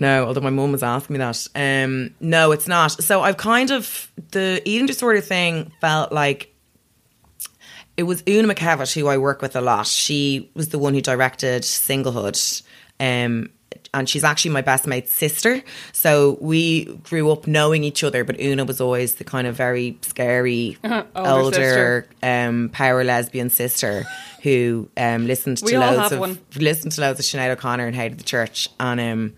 No, although my mum was asking me that. Um, no, it's not. So I've kind of, the eating disorder thing felt like, it was Una McEvitt, who I work with a lot. She was the one who directed Singlehood. Um, and she's actually my best mate's sister. So we grew up knowing each other, but Una was always the kind of very scary, older, older um, power lesbian sister who um, listened, to loads of, listened to loads of Sinead O'Connor and hated the church. And um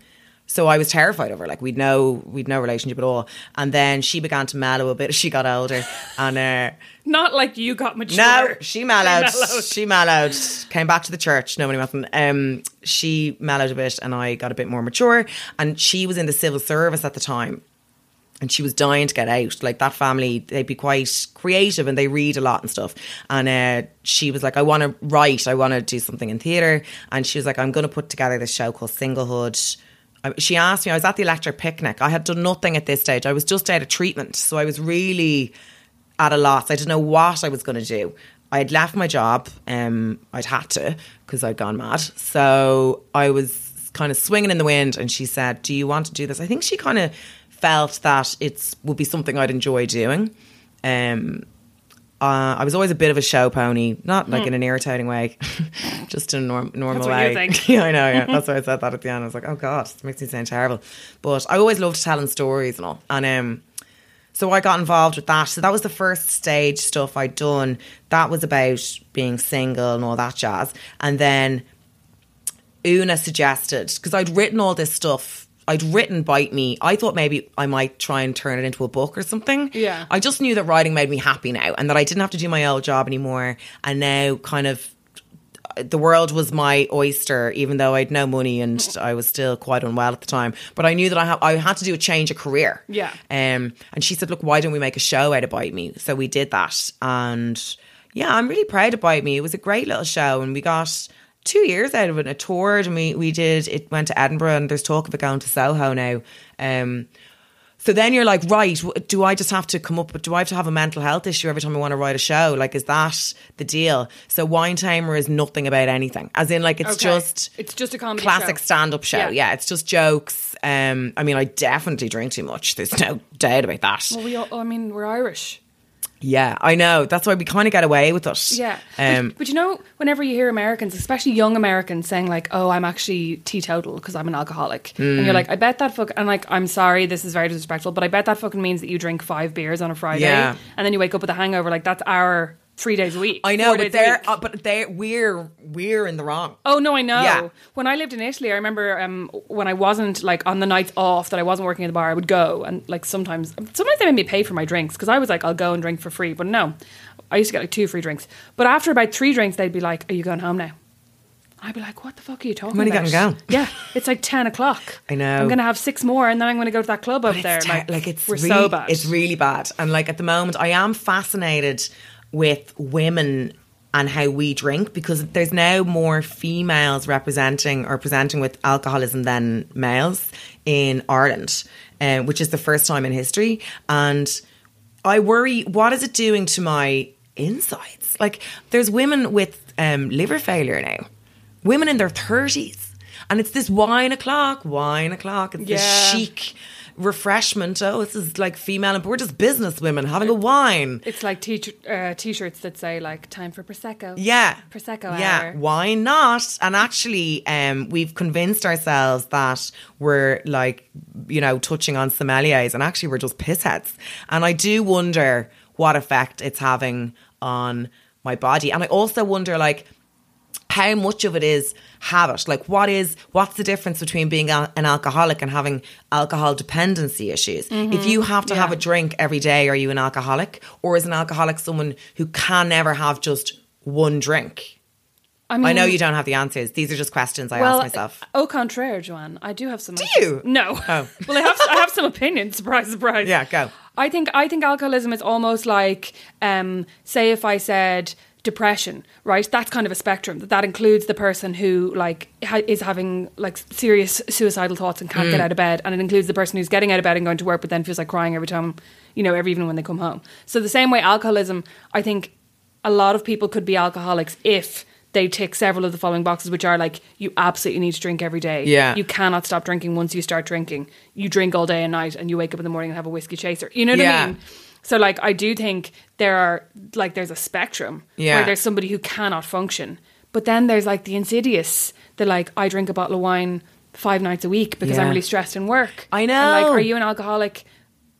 so I was terrified of her. Like we'd no, we'd no relationship at all. And then she began to mellow a bit as she got older. And uh, not like you got mature. No, she mellowed. She mellowed. She mellowed. Came back to the church. Nobody nothing. Um, she mellowed a bit, and I got a bit more mature. And she was in the civil service at the time, and she was dying to get out. Like that family, they'd be quite creative and they read a lot and stuff. And uh, she was like, I want to write. I want to do something in theatre. And she was like, I'm going to put together this show called Singlehood. She asked me, I was at the Electric Picnic. I had done nothing at this stage. I was just out of treatment. So I was really at a loss. I didn't know what I was going to do. I had left my job. Um, I'd had to because I'd gone mad. So I was kind of swinging in the wind, and she said, do you want to do this? I think she kind of felt that it would be something I'd enjoy doing. Um, uh, I was always a bit of a show pony, not like mm. in an irritating way, just in a norm- normal that's what way. You think. yeah, I know. Yeah, that's why I said that at the end. I was like, "Oh God, this makes me sound terrible." But I always loved telling stories and all, and um, so I got involved with that. So that was the first stage stuff I'd done. That was about being single and all that jazz. And then Una suggested, because I'd written all this stuff. I'd written Bite Me. I thought maybe I might try and turn it into a book or something. Yeah. I just knew that writing made me happy now, and that I didn't have to do my old job anymore. And now kind of the world was my oyster, even though I had no money and I was still quite unwell at the time. But I knew that I, ha- I had to do a change of career. Yeah. Um, and she said, look, why don't we make a show out of Bite Me? So we did that. And yeah, I'm really proud of Bite Me. It was a great little show, and we got two years out of it, and it toured, and we, we did, it went to Edinburgh, and there's talk of it going to Soho now. Um, so then you're like, right, do I just have to come up, do I have to have a mental health issue every time I want to write a show? Like, is that the deal? So Wine Tamer is nothing about anything. As in, like, it's okay. just... It's just a comedy classic show. Stand-up show, yeah. yeah. It's just jokes. Um, I mean, I definitely drink too much. There's no doubt about that. Well, we all, I mean, we're Irish. Yeah, I know. That's why we kind of get away with it. Yeah. Um, but, but you know, whenever you hear Americans, especially young Americans, saying like, oh, I'm actually teetotal because I'm an alcoholic. Mm. And you're like, I bet that fuck. And like, I'm sorry, this is very disrespectful, but I bet that fucking means that you drink five beers on a Friday. Yeah. And then you wake up with a hangover. Like, that's our three days a week. I know, but they're uh, but they we're we're in the wrong. Oh no, I know. Yeah. When I lived in Italy, I remember um, when I wasn't like on the nights off that I wasn't working at the bar, I would go and like sometimes sometimes they made me pay for my drinks because I was like, I'll go and drink for free, but no, I used to get like two free drinks. But after about three drinks, they'd be like, "Are you going home now?" I'd be like, what the fuck are you talking about? I'm only getting going. Yeah, it's like ten o'clock. I know. I'm going to have six more and then I'm going to go to that club up there. Ter- like, like it's we're really, so bad. It's really bad. And like at the moment, I am fascinated with women and how we drink because there's now more females representing or presenting with alcoholism than males in Ireland, uh, which is the first time in history. And I worry, what is it doing to my insides? Like there's women with um, liver failure now. Women in their thirties. And it's this wine o'clock, wine o'clock. It's yeah. this chic refreshment. Oh, this is like female, and we're just business women having a wine. It's like t- uh, T-shirts that say like, time for Prosecco. Yeah. Prosecco yeah. hour. Why not? And actually, um, we've convinced ourselves that we're like, you know, touching on sommeliers and actually we're just pissheads. And I do wonder what effect it's having on my body. And I also wonder like, how much of it is habit? Like, what is, what's the difference between being a, an alcoholic and having alcohol dependency issues? Mm-hmm. If you have to yeah. have a drink every day, are you an alcoholic? Or is an alcoholic someone who can never have just one drink? I mean, I know you don't have the answers. These are just questions I well, ask myself. Au contraire, Joanne, I do have some. Do answers. You? No. Oh. Well, I have, I have some opinions. Surprise, surprise. Yeah, go. I think, I think alcoholism is almost like, um, say if I said, depression, right? That's kind of a spectrum. That that includes the person who like ha- is having like serious suicidal thoughts and can't mm. get out of bed, and it includes the person who's getting out of bed and going to work, but then feels like crying every time, you know, every evening when they come home. So the same way, alcoholism. I think a lot of people could be alcoholics if they tick several of the following boxes, which are like you absolutely need to drink every day. Yeah, you cannot stop drinking once you start drinking. You drink all day and night, and you wake up in the morning and have a whiskey chaser. You know what yeah. I mean? So, like, I do think there are, like, there's a spectrum yeah. where there's somebody who cannot function. But then there's, like, the insidious, the, like, I drink a bottle of wine five nights a week because yeah. I'm really stressed in work. I know. And, like, are you an alcoholic?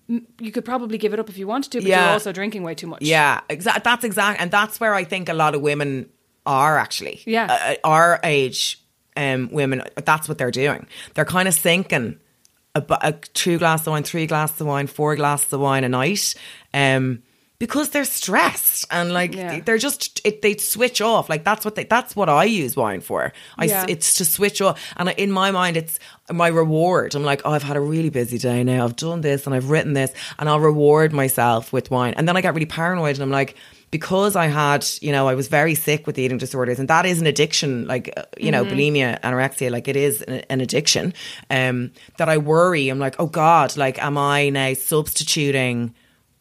You could probably give it up if you wanted to, but yeah. you're also drinking way too much. Yeah, exa- that's exact. And that's where I think a lot of women are, actually. Yeah. Uh, our age um, women, that's what they're doing. They're kind of sinking. A, a two glasses of wine, three glasses of wine, four glasses of wine a night, um, because they're stressed and like yeah. they're just it, they switch off. Like that's what they, that's what I use wine for. I yeah. it's to switch off, and I, in my mind, it's my reward. I'm like, oh, I've had a really busy day now. I've done this and I've written this, and I'll reward myself with wine. And then I get really paranoid, and I'm like, because I had, you know, I was very sick with eating disorders, and that is an addiction, like, you know, mm-hmm. bulimia, anorexia, like it is an, an addiction, um, that I worry. I'm like, oh God, like, am I now substituting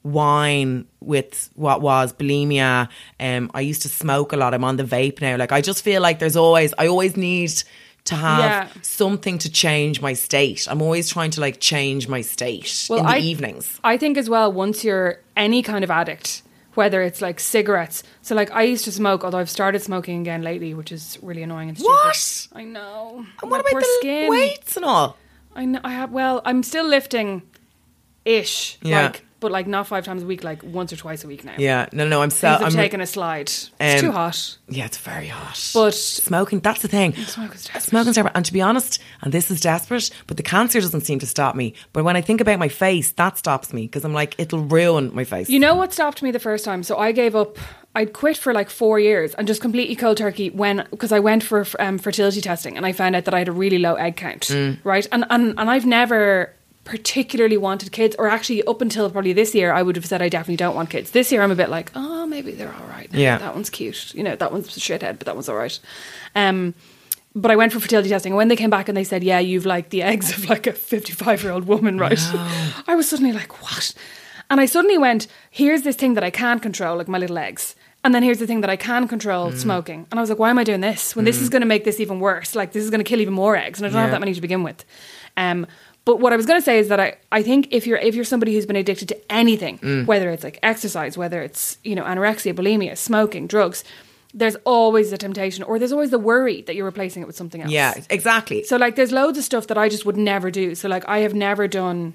wine with what was bulimia? Um, I used to smoke a lot. I'm on the vape now. Like, I just feel like there's always, I always need to have yeah. something to change my state. I'm always trying to like change my state well, in the I, evenings. I think as well, once you're any kind of addict, whether it's like cigarettes. So like I used to smoke, although I've started smoking again lately, which is really annoying and stupid. What? I know. And what about the skin. Weights and all? I know. I have. Well, I'm still lifting, ish. Yeah. Like, but like not five times a week, like once or twice a week now. Yeah. No, no. I'm. So, I'm taking a slide. It's um, too hot. Yeah, it's very hot. But smoking. That's the thing. Smoking's desperate. Smoking's desperate. And to be honest, and this is desperate, but the cancer doesn't seem to stop me. But when I think about my face, that stops me because I'm like, it'll ruin my face. You know what stopped me the first time? So I gave up. I'd quit for like four years and just completely cold turkey when because I went for um, fertility testing and I found out that I had a really low egg count. Mm. Right, and and and I've never particularly wanted kids, or actually up until probably this year I would have said I definitely don't want kids. This year I'm a bit like, oh, maybe they're all right now. Yeah, that one's cute, you know, that one's a shithead, but that one's all right. Um but I went for fertility testing, and when they came back and they said, yeah, you've like the eggs of like a fifty-five year old woman, right? No. I was suddenly like, what? And I suddenly went, here's this thing that I can't control, like my little eggs. And then here's the thing that I can control, mm. smoking. And I was like, why am I doing this? When mm. this is going to make this even worse. Like, this is going to kill even more eggs. And I don't yeah. have that many to begin with. Um, but what I was going to say is that I, I think if you're if you're somebody who's been addicted to anything, mm. whether it's like exercise, whether it's, you know, anorexia, bulimia, smoking, drugs, there's always the temptation, or there's always the worry that you're replacing it with something else. Yeah, exactly. So like, there's loads of stuff that I just would never do. So like, I have never done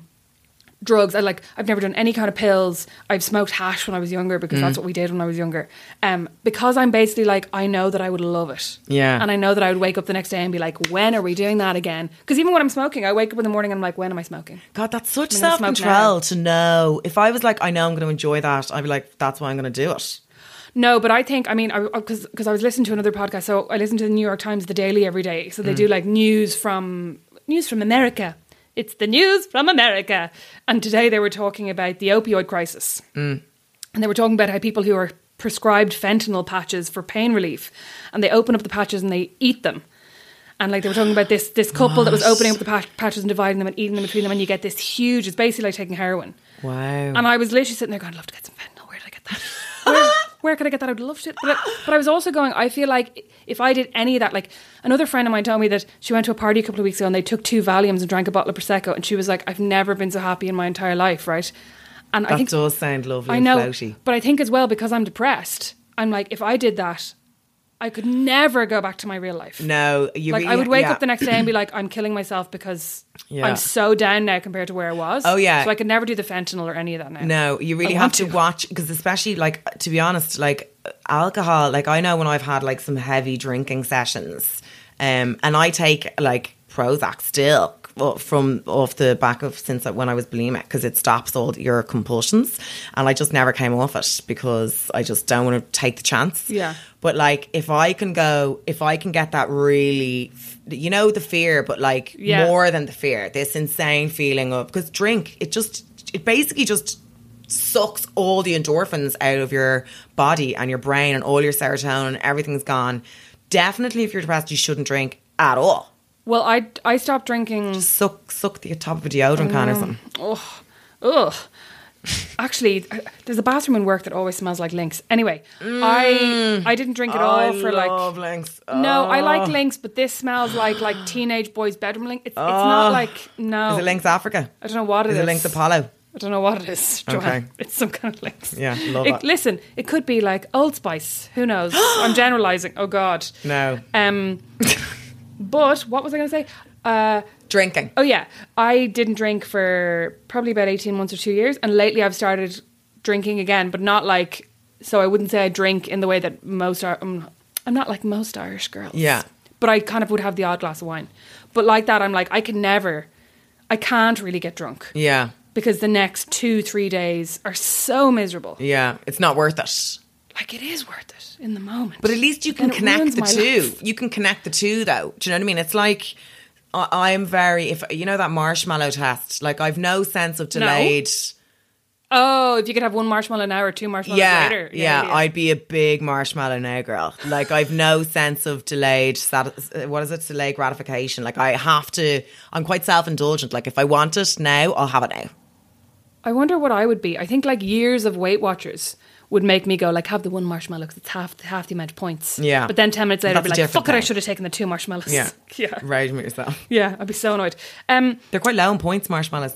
drugs. I like, I've never done any kind of pills. I've smoked hash when I was younger because mm. that's what we did when I was younger. Um, because I'm basically like, I know that I would love it. Yeah. And I know that I would wake up the next day and be like, when are we doing that again? Because even when I'm smoking, I wake up in the morning and I'm like, when am I smoking? God, that's such self-control to know. If I was like, I know I'm going to enjoy that, I'd be like, that's why I'm going to do it. No, but I think, I mean, because I, I was listening to another podcast. So I listen to the New York Times, The Daily, every day. So they mm. do like news from news from America. It's the news from America. And today they were talking about the opioid crisis. Mm. And they were talking about how people who are prescribed fentanyl patches for pain relief, and they open up the patches and they eat them. And like they were talking about this this couple what? that was opening up the patch, patches and dividing them and eating them between them. And you get this huge, it's basically like taking heroin. Wow. And I was literally sitting there going, I'd love to get some fentanyl. Where did I get that? Where, where could I get that? I'd love to. But I, but I was also going, I feel like if I did any of that, like another friend of mine told me that she went to a party a couple of weeks ago and they took two Valiums and drank a bottle of Prosecco. And she was like, I've never been so happy in my entire life, right? And that I think, does sound lovely I know, and flouty. But I think as well, because I'm depressed, I'm like, if I did that, I could never go back to my real life. No. You like, re- I would wake yeah. up the next day and be like, I'm killing myself because yeah. I'm so down now compared to where I was. Oh, yeah. So I could never do the fentanyl or any of that now. No, you really I have to, to watch, because especially, like, to be honest, like, alcohol, like, I know when I've had, like, some heavy drinking sessions, um, and I take, like, Prozac still from off the back of since when I was bulimic, because it stops all your compulsions, and I just never came off it because I just don't want to take the chance. Yeah. But like if I can go, if I can get that really, you know, the fear, but like yeah. more than the fear, this insane feeling of, because drink, it just, it basically just sucks all the endorphins out of your body and your brain and all your serotonin, everything's gone. Definitely if you're depressed, you shouldn't drink at all. Well, I, I stopped drinking... Just suck suck the top of a deodorant can or something. Ugh. Ugh. Actually, there's a bathroom in work that always smells like Lynx. Anyway, mm. I I didn't drink at all I for like... I love Lynx. Oh. No, I like Lynx, but this smells like like teenage boys' bedroom Lynx. It's, oh. it's not like... No. Is it Lynx Africa? I don't know what it is. Is it Lynx Apollo? I don't know what it is, Joanne. Okay. It's some kind of Lynx. Yeah, love it. it. Listen, it could be like Old Spice. Who knows? I'm generalising. Oh, God. No. Um... But what was I going to say? Uh, Drinking. Oh, yeah. I didn't drink for probably about eighteen months or two years. And lately I've started drinking again, but not like... So I wouldn't say I drink in the way that most... Are, um, I'm not like most Irish girls. Yeah. But I kind of would have the odd glass of wine. But like that, I'm like, I can never... I can't really get drunk. Yeah. Because the next two, three days are so miserable. Yeah. It's not worth it. Like, it is worth it in the moment. But at least you can connect the two. Life. You can connect the two, though. Do you know what I mean? It's like, I, I'm very, if you know that marshmallow test, like, I've no sense of delayed. No. Oh, if you could have one marshmallow now or two marshmallows yeah, later. Yeah, yeah, I'd be a big marshmallow now girl. Like, I've no sense of delayed, sati- what is it, delayed gratification. Like, I have to, I'm quite self-indulgent. Like, if I want it now, I'll have it now. I wonder what I would be. I think, like, years of Weight Watchers would make me go, like, have the one marshmallow because it's half, half the amount of points. Yeah. But then ten minutes later, that's I'd be like, fuck thing. It, I should have taken the two marshmallows. Yeah. Yeah. Right with yourself. Yeah, I'd be so annoyed. Um, They're quite low in points, marshmallows.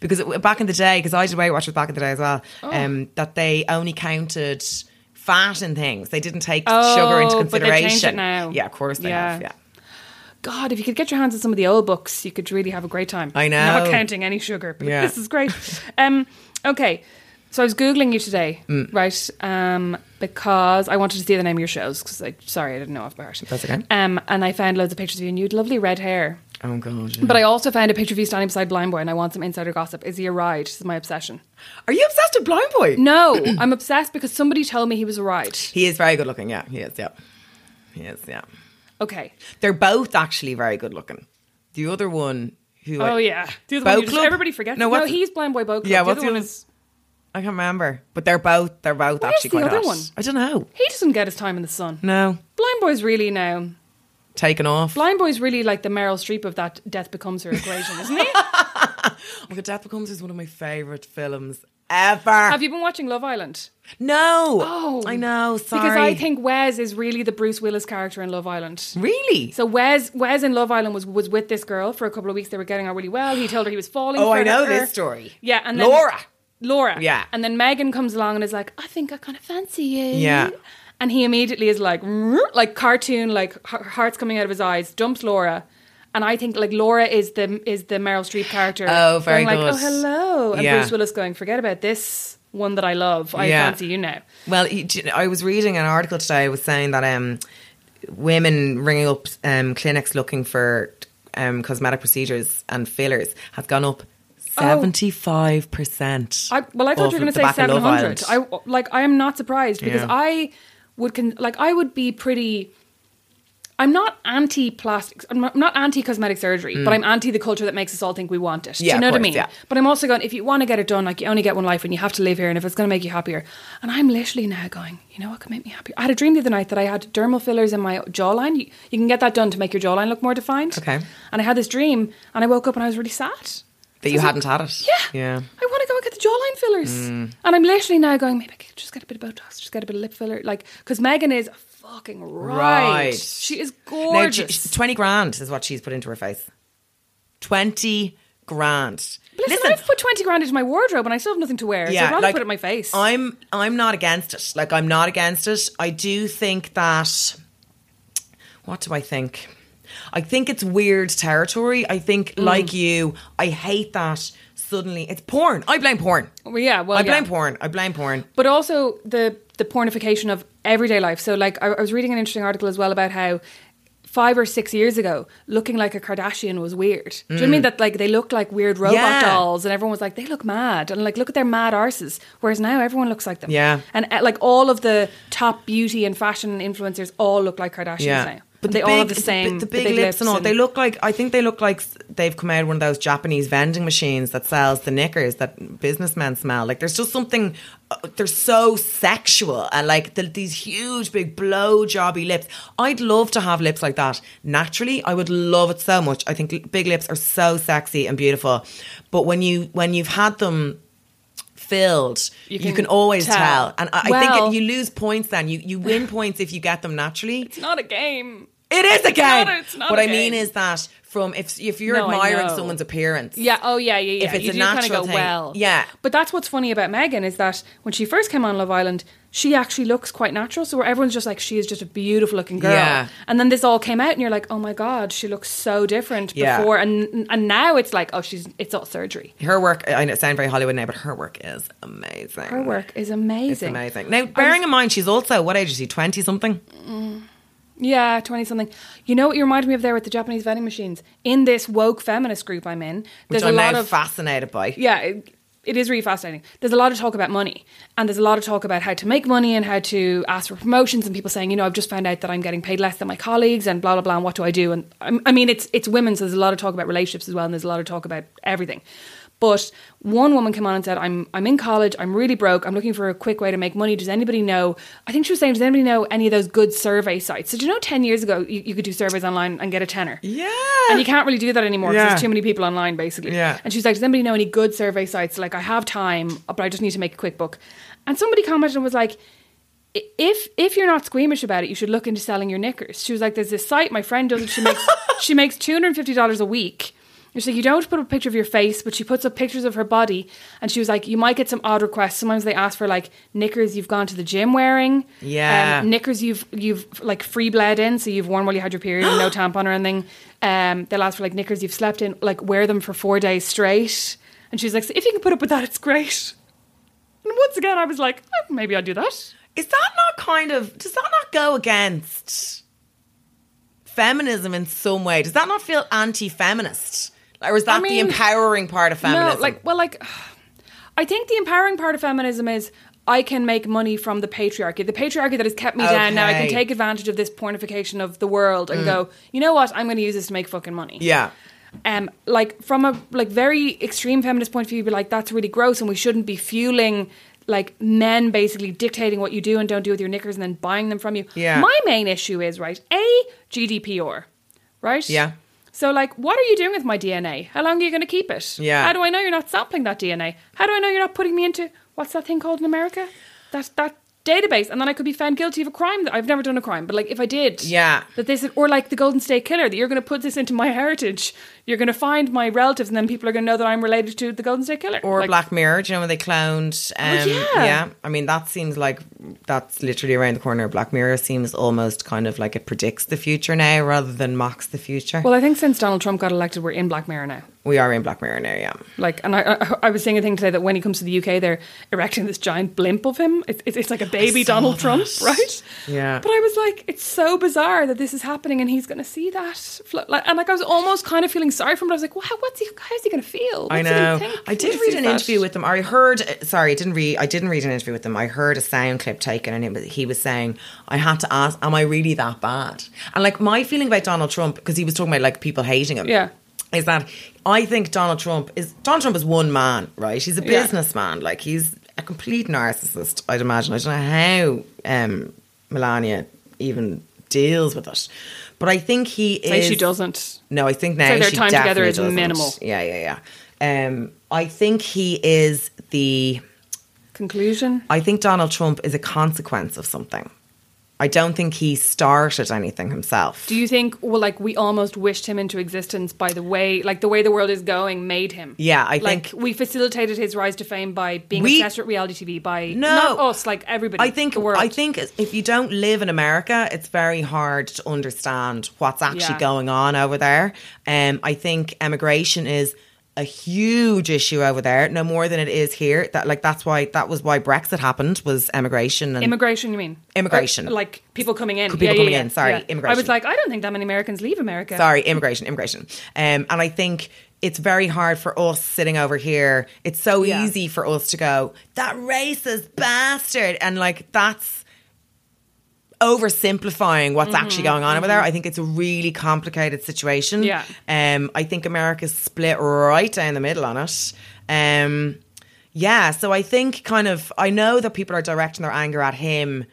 Because it, back in the day, because I did Weight Watchers back in the day as well, oh. um, that they only counted fat and things. They didn't take oh, sugar into consideration. But they changed it now. Yeah, of course they yeah. have, yeah. God, if you could get your hands on some of the old books, you could really have a great time. I know. Not counting any sugar, but yeah. this is great. um, okay. So I was Googling you today, mm. right, um, because I wanted to see the name of your shows, because I, sorry, I didn't know off by heart. That's okay. Um, and I found loads of pictures of you, and you had lovely red hair. Oh, God. Yeah. But I also found a picture of you standing beside Blind Boy, and I want some insider gossip. Is he a ride? This is my obsession. Are you obsessed with Blind Boy? No, I'm obsessed because somebody told me he was a ride. He is very good looking, yeah, he is, yeah. He is, yeah. Okay. They're both actually very good looking. The other one who... Oh, I, yeah. The other Boat one Club? Just, everybody forgets. No, no he's Blind Boy Boat Club. Yeah, the other the one is... I can't remember, but they're both they're both Where's actually quite hot. Where's the other one? I don't know. He doesn't get his time in the sun. No. Blind Boy's really now taken off. Blind Boy's really like the Meryl Streep of that Death Becomes Her equation, isn't he? Well, Death Becomes Her is one of my favourite films ever. Have you been watching Love Island? No. Oh, I know. Sorry, because I think Wes is really the Bruce Willis character in Love Island. Really? So Wes, Wes in Love Island was was with this girl for a couple of weeks. They were getting on really well. He told her he was falling. Oh, for I know her. This story. Yeah, and then Laura. Laura. Yeah. And then Megan comes along and is like, I think I kind of fancy you. Yeah. And he immediately is like, like cartoon, like hearts coming out of his eyes, dumps Laura. And I think like Laura is the is the Meryl Streep character. Oh, very good. Like, oh, hello. And yeah. Bruce Willis going, forget about this one that I love. I yeah. fancy you now. Well, I was reading an article today. I was saying that um, women ringing up um, clinics looking for um, cosmetic procedures and fillers has gone up seventy-five percent. I, well, I thought you were going to say seven hundred. I like. I am not surprised because yeah. I would con- like. I would be pretty. I'm not anti plastics. I'm not anti cosmetic surgery, mm. but I'm anti the culture that makes us all think we want it. Yeah, do you know course, what I mean? Yeah. But I'm also going, if you want to get it done, like you only get one life, and you have to live here, and if it's going to make you happier. And I'm literally now going, you know what can make me happier? I had a dream the other night that I had dermal fillers in my jawline. You, you can get that done to make your jawline look more defined. Okay. And I had this dream, and I woke up and I was really sad. That you hadn't like, had it. Yeah. Yeah. I want to go and get the jawline fillers. Mm. And I'm literally now going, maybe I could just get a bit of Botox, just get a bit of lip filler. Like, because Megan is fucking right. right. She is gorgeous. Now, twenty grand is what she's put into her face. twenty grand. But listen, listen, I've put twenty grand into my wardrobe and I still have nothing to wear. Yeah, so I'd rather like, put it in my face. I'm, I'm not against it. Like, I'm not against it. I do think that... What do I think? I think it's weird territory. I think, mm. like you, I hate that suddenly. It's porn. I blame porn. Well, yeah, well, I blame yeah. porn. I blame porn. But also the, the pornification of everyday life. So, like, I, I was reading an interesting article as well about how five or six years ago, looking like a Kardashian was weird. Do you mm. know what I mean? That, like, they looked like weird robot yeah. dolls and everyone was like, they look mad. And, like, look at their mad arses. Whereas now everyone looks like them. Yeah. And, like, all of the top beauty and fashion influencers all look like Kardashians yeah. now. But they big, all have the same the big, the big lips, lips and all. And they look like I think they look like they've come out of one of those Japanese vending machines that sells the knickers that businessmen smell. Like there's just something. They're so sexual and like the, these huge big blowjobby lips. I'd love to have lips like that naturally. I would love it so much. I think big lips are so sexy and beautiful. But when you when you've had them filled, you can, you can always tell, tell. and I, well, I think it, you lose points then you you win points if you get them naturally. It's not a game. It is a game. It's not a, what I mean is that from if if you're no, admiring someone's appearance, yeah, oh yeah, yeah, yeah. If it's you a do natural kind of go, thing, well, yeah. But that's what's funny about Megan is that when she first came on Love Island, she actually looks quite natural. So where everyone's just like, she is just a beautiful looking girl, yeah. And then this all came out, and you're like, oh my god, she looks so different yeah. before, and and now it's like, oh, she's it's all surgery. Her work, I know it sounds very Hollywood now, but her work is amazing. Her work is amazing. It's amazing. Now, bearing was, in mind, she's also what age is she? Twenty something. Mm. Yeah, twenty-something. You know what you reminded me of there with the Japanese vending machines? In this woke feminist group I'm in... Which I'm a lot now of, fascinated by. Yeah, it, it is really fascinating. There's a lot of talk about money. And there's a lot of talk about how to make money and how to ask for promotions and people saying, you know, I've just found out that I'm getting paid less than my colleagues and blah, blah, blah, and what do I do? And I, I mean, it's it's women, so there's a lot of talk about relationships as well and there's a lot of talk about everything. But one woman came on and said, I'm I'm in college, I'm really broke, I'm looking for a quick way to make money. Does anybody know? I think she was saying, does anybody know any of those good survey sites? So do you know ten years ago, you, you could do surveys online and get a tenner? Yeah. And you can't really do that anymore because yeah. there's too many people online, basically. Yeah. And she was like, does anybody know any good survey sites? Like, I have time, but I just need to make a quick buck. And somebody commented and was like, if if you're not squeamish about it, you should look into selling your knickers. She was like, there's this site, my friend does it. She makes, she makes two hundred fifty dollars a week. She's like, you don't put up a picture of your face, but she puts up pictures of her body. And she was like, you might get some odd requests. Sometimes they ask for like knickers you've gone to the gym wearing. Yeah. Um, knickers you've, you've like free bled in. So you've worn while you had your period and no tampon or anything. Um, they'll ask for like knickers you've slept in, like wear them for four days straight. And she's like, so if you can put up with that, it's great. And once again, I was like, oh, maybe I'll do that. Is that not kind of, does that not go against feminism in some way? Does that not feel anti-feminist? Or is that I mean, the empowering part of feminism? No, like, well, like, I think the empowering part of feminism is I can make money from the patriarchy. The patriarchy that has kept me okay. down. Now I can take advantage of this pornification of the world and mm. go, you know what? I'm going to use this to make fucking money. Yeah. Um, like, from a like very extreme feminist point of view, you'd be like, that's really gross and we shouldn't be fueling... like men basically dictating what you do and don't do with your knickers and then buying them from you. Yeah. My main issue is, right, A, G D P R, right? Yeah. So like, what are you doing with my D N A? How long are you going to keep it? Yeah. How do I know you're not sampling that D N A? How do I know you're not putting me into, what's that thing called in America? That, that database, and then I could be found guilty of a crime that I've never done a crime, but like if I did, yeah, that this, or like the Golden State Killer, that you're going to put this into my heritage, you're going to find my relatives, and then people are going to know that I'm related to the Golden State Killer. Or like, Black Mirror, do you know when they cloned? Um, oh yeah. yeah, I mean that seems like that's literally around the corner. Black Mirror seems almost kind of like it predicts the future now rather than mocks the future. Well, I think since Donald Trump got elected, we're in Black Mirror now. We are in Black Mirror now, yeah. Like, and I, I, I was seeing a thing today that when he comes to the U K, they're erecting this giant blimp of him. It's, it's, it's like a baby Donald that. Trump, right? Yeah. But I was like, it's so bizarre that this is happening, and he's going to see that. Like, and like, I was almost kind of feeling sorry for him. But I was like, wow, what's he? How's he going to feel? What's I know. He think? I did read an that? interview with him. Or I heard. Sorry, I didn't read. I didn't read an interview with him. I heard a sound clip taken, and it was, he was saying, "I had to ask, am I really that bad?" And like my feeling about Donald Trump, because he was talking about like people hating him. Yeah. Is that I think Donald Trump is Donald Trump is one man, right? He's a businessman, yeah. Like he's a complete narcissist, I'd imagine. I don't know how um, Melania even deals with it, but I think he is. Say she doesn't. No, I think now so their she time together is doesn't. minimal. Yeah, yeah, yeah. Um, I think he is the conclusion. I think Donald Trump is a consequence of something. I don't think he started anything himself. Do you think, well, like, we almost wished him into existence by the way, like, the way the world is going made him? Yeah, I like, think... we facilitated his rise to fame by being we, obsessed with reality T V, by no, not us, like, everybody, I think, the world. I think if you don't live in America, it's very hard to understand what's actually yeah. going on over there. Um, I think emigration is a huge issue over there, no more than it is here. That like that's why that was why Brexit happened, was emigration and immigration. You mean immigration, or, like people coming in, people yeah, coming yeah, yeah. in. Sorry, yeah. immigration. I was like, I don't think that many Americans leave America. Sorry, immigration, immigration. Um, and I think it's very hard for us sitting over here. It's so yeah. easy for us to go, that racist bastard, and like that's oversimplifying what's mm-hmm, actually going on mm-hmm. over there. I think it's a really complicated situation. Yeah. Um, I think America's split right down the middle on it. Um, yeah, so I think kind of, I know that people are directing their anger at him,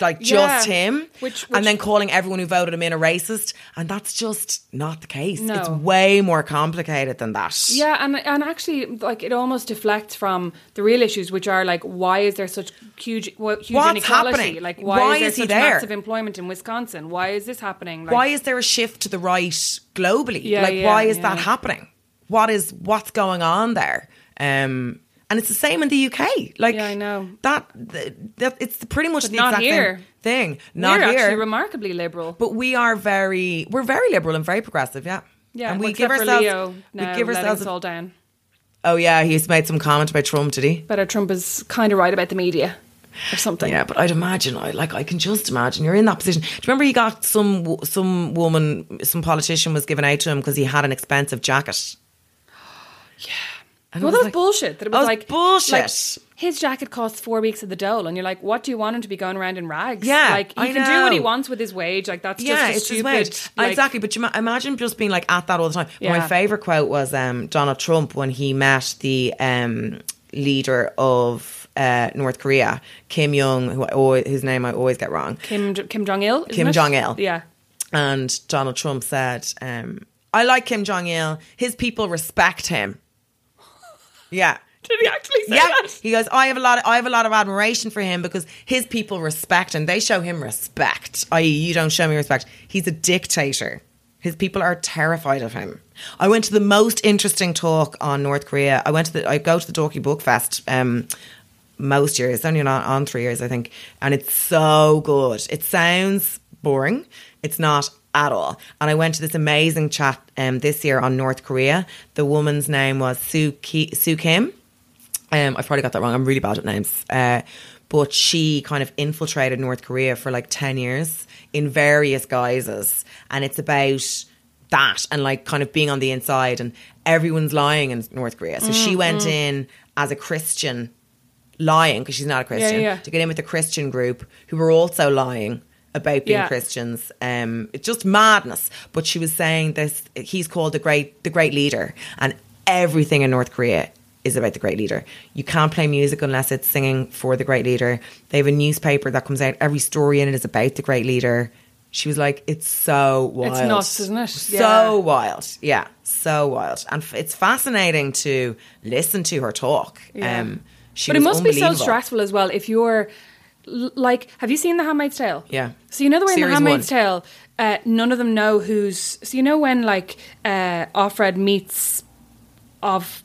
like yeah. just him, which, which, and then calling everyone who voted him in a racist, and that's just not the case. No. It's way more complicated than that. Yeah, and and actually, like it almost deflects from the real issues, which are like, why is there such huge, huge What's inequality? Happening? Like, why, why is there is such there? massive employment in Wisconsin? Why is this happening? Like, why is there a shift to the right globally? Yeah, like, yeah, why is yeah. that happening? What is what's going on there? Um, And it's the same in the U K. Like, yeah, I know. That, that it's pretty much but the not exact here. same thing. Not we're here. We're actually remarkably liberal. But we are very, we're very liberal and very progressive, yeah. Yeah, and we give ourselves, Leo now we give ourselves us all down. Oh yeah, he's made some comment about Trump, did he? But Trump is kind of right about the media or something. Yeah, but I'd imagine, I like, I can just imagine you're in that position. Do you remember he got some, some woman, some politician was given out to him because he had an expensive jacket? Yeah. And well, that was, like, was bullshit. That it was, was like bullshit. Like, his jacket costs four weeks of the dole, and you're like, "What do you want him to be going around in rags?" Yeah, like he I can know. do what he wants with his wage. Like that's yeah, just it's stupid. His wage. Like, exactly. But you ma- imagine just being like at that all the time. Yeah. My favorite quote was um, Donald Trump when he met the um, leader of uh, North Korea, Kim Jong, who I always, whose name I always get wrong. Kim Kim Jong Il. Kim Jong Il. Yeah. And Donald Trump said, um, "I like Kim Jong Il. His people respect him." Yeah. Did he actually say yeah. that? He goes, I have a lot of I have a lot of admiration for him because his people respect him. They show him respect. that is, you don't show me respect. He's a dictator. His people are terrified of him. I went to the most interesting talk on North Korea. I went to the I go to the Dorky Book Fest um most years. It's only not on three years, I think. And it's so good. It sounds boring. It's not at all. And I went to this amazing chat um, this year on North Korea. The woman's name was Soo, Ki- Soo Kim. Um, I've probably got that wrong. I'm really bad at names. Uh, but she kind of infiltrated North Korea for like ten years in various guises. And it's about that and like kind of being on the inside, and everyone's lying in North Korea. So mm, she went mm. in as a Christian, lying because she's not a Christian, yeah, yeah. to get in with a Christian group who were also lying about being yeah. Christians. Um, it's just madness. But she was saying this, he's called the great the great leader, and everything in North Korea is about the great leader. You can't play music unless it's singing for the great leader. They have a newspaper that comes out, every story in it is about the great leader. She was like, it's so wild. It's nuts, isn't it? So yeah. wild. Yeah, so wild. And it's fascinating to listen to her talk. Yeah. Um, she but it must be so stressful as well if you're like, have you seen The Handmaid's Tale? Yeah. So you know the way Series in The Handmaid's one. Tale, uh, none of them know who's... So you know when, like, uh, Offred meets of...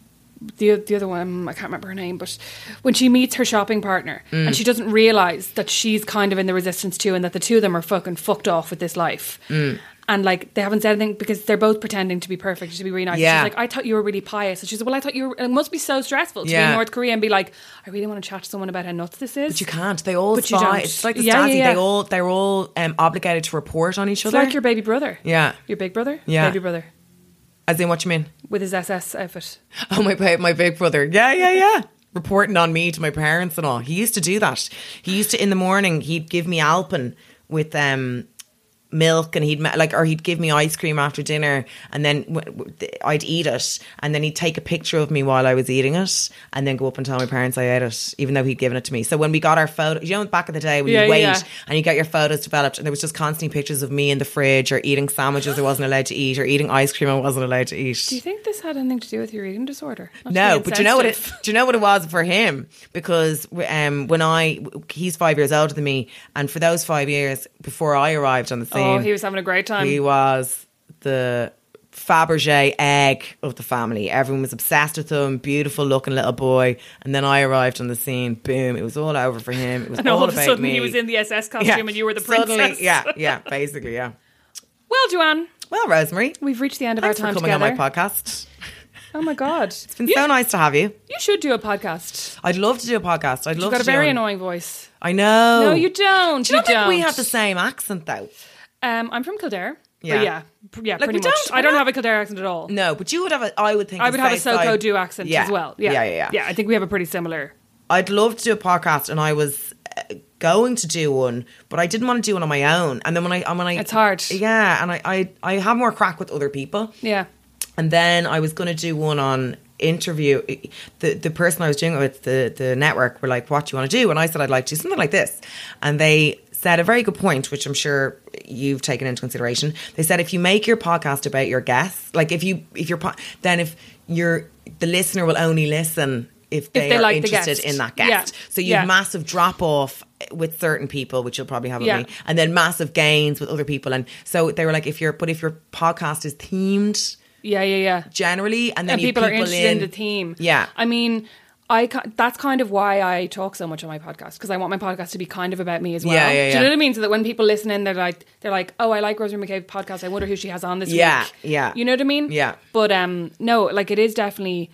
The, the other one, I can't remember her name, but when she meets her shopping partner mm. and she doesn't realise that she's kind of in the resistance too, and that the two of them are fucking fucked off with this life. Mm. And like, they haven't said anything because they're both pretending to be perfect, to be really nice. Yeah. She's like, I thought you were really pious. And she said, well, I thought you were, and it must be so stressful to yeah. be in North Korea and be like, I really want to chat to someone about how nuts this is. But you can't. They all but spy. It's like the yeah, Stasi. Yeah, yeah. They all, they're all um, obligated to report on each it's other. It's like your baby brother. Yeah. Your big brother? Yeah. Baby brother. As in, what you mean? With his S S outfit. Oh, my my big brother. Yeah, yeah, yeah. Reporting on me to my parents and all. He used to do that. He used to, in the morning, he'd give me Alpen with um, milk, and he'd, like, or he'd give me ice cream after dinner, and then w- w- I'd eat it, and then he'd take a picture of me while I was eating it, and then go up and tell my parents I ate it, even though he'd given it to me. So when we got our photo, you know, back in the day when yeah, you wait yeah. and you got your photos developed, and there was just constantly pictures of me in the fridge, or eating sandwiches I wasn't allowed to eat, or eating ice cream I wasn't allowed to eat. Do you think this had anything to do with your eating disorder? Not no, but do you know what it, do you know what it was for him? Because um, when I, he's five years older than me, and for those five years before I arrived on the scene, oh, he was having a great time. He was the Fabergé egg of the family. Everyone was obsessed with him, beautiful looking little boy. And then I arrived on the scene, boom, it was all over for him. It was and all, all of about a sudden me. He was in the S S costume yeah. and you were the princess. Suddenly, yeah, yeah, basically, yeah. Well, Joanne. Well, Rosemary. We've reached the end of our time together. Thanks for coming on my podcast. Oh my God. It's been you, so nice to have you. You should do a podcast. I'd love to do a podcast. I'd love You've got to a very on. annoying voice. I know. No, you don't. Do you, you don't, don't think we have the same accent though? Um, I'm from Kildare. Yeah, yeah, yeah. Like pretty much. I don't have a Kildare accent at all. No, but you would have. A, I would think I would have a SoCo do accent yeah. as well. Yeah. yeah, yeah, yeah. Yeah, I think we have a pretty similar. I'd love to do a podcast, and I was going to do one, but I didn't want to do one on my own. And then when I, when I, it's hard. Yeah, and I, I, I have more crack with other people. Yeah. And then I was going to do one on interview. The the person I was doing it with, the the network, were like, "What do you want to do?" And I said, "I'd like to do something like this," and they. Said a very good point, which I'm sure you've taken into consideration. They said if you make your podcast about your guests, like if you if you're then if you're the listener will only listen if they, if they are like interested the in that guest. Yeah. So you yeah. have massive drop off with certain people, which you'll probably have with yeah. me, and then massive gains with other people. And so they were like, if you're but if your podcast is themed, yeah, yeah, yeah, generally, and then and you people, people are interested in, in the theme. Yeah, I mean. I that's kind of why I talk so much on my podcast, because I want my podcast to be kind of about me as well. Yeah, yeah, yeah. Do you know what I mean? So that when people listen in, they're like, they're like, oh, I like Rosemary McCabe's podcast. I wonder who she has on this yeah, week. Yeah, yeah. You know what I mean? Yeah. But um, no, like it is definitely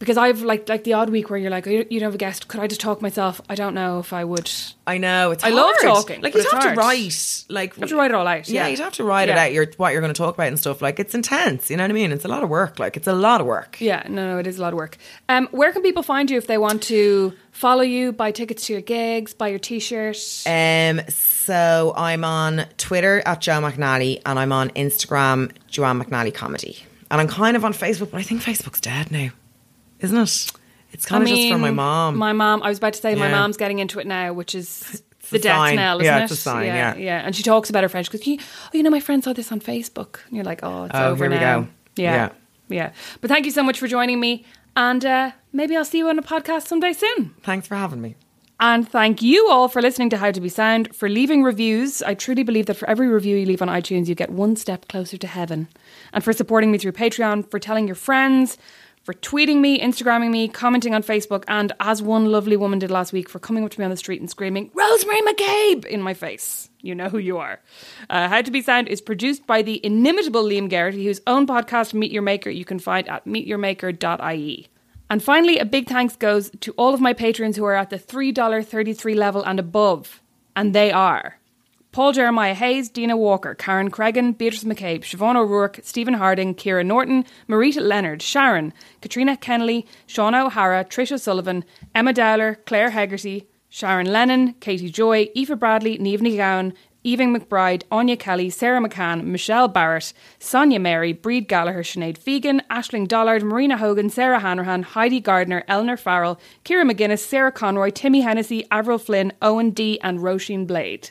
because I've like like the odd week where you're like, oh, you don't have a guest. Could I just talk myself? I don't know if I would. I know it's. I hard. love talking. Like you'd have hard. to write. Like you have to write it all out. Yeah, yeah. You'd have to write yeah. it out. Your what you're going to talk about and stuff. Like it's intense. You know what I mean? It's a lot of work. Like it's a lot of work. Yeah, no, no, it is a lot of work. Um, where can people find you if they want to follow you, buy tickets to your gigs, buy your T-shirt? Um, so I'm on Twitter at Joe McNally, and I'm on Instagram Joanne McNally Comedy, and I'm kind of on Facebook, but I think Facebook's dead now, isn't it? It's kind I of mean, just for my mom. My mom, I was about to say, yeah. my mom's getting into it now, which is it's the death sign. knell, isn't yeah, it? Yeah, it's a sign, yeah. Yeah, yeah. And she talks about her friend. She goes, you, oh, you know, my friend saw this on Facebook. And you're like, oh, it's oh, over now. Oh, here we go. Yeah, yeah, yeah. But thank you so much for joining me. And uh, maybe I'll see you on a podcast someday soon. Thanks for having me. And thank you all for listening to How to Be Sound, for leaving reviews. I truly believe that for every review you leave on iTunes, you get one step closer to heaven. And for supporting me through Patreon, for telling your friends, for tweeting me, Instagramming me, commenting on Facebook, and as one lovely woman did last week, for coming up to me on the street and screaming, Rosemary McCabe, in my face. You know who you are. Uh, How to Be Sound is produced by the inimitable Liam Garrity, whose own podcast, Meet Your Maker, you can find at meet your maker dot I E. And finally, a big thanks goes to all of my patrons who are at the three dollars and thirty-three cents level and above. And they are Paul Jeremiah Hayes, Dina Walker, Karen Cregan, Beatrice McCabe, Siobhan O'Rourke, Stephen Harding, Kira Norton, Marita Leonard, Sharon, Katrina Kennelly, Sean O'Hara, Tricia Sullivan, Emma Dowler, Claire Hegarty, Sharon Lennon, Katie Joy, Aoife Bradley, Niamh McGowan, Eving McBride, Anya Kelly, Sarah McCann, Michelle Barrett, Sonia Mary, Breed Gallagher, Sinead Fegan, Aisling Dollard, Marina Hogan, Sarah Hanrahan, Heidi Gardner, Eleanor Farrell, Kira McGuinness, Sarah Conroy, Timmy Hennessy, Avril Flynn, Owen D and Roisin Blade.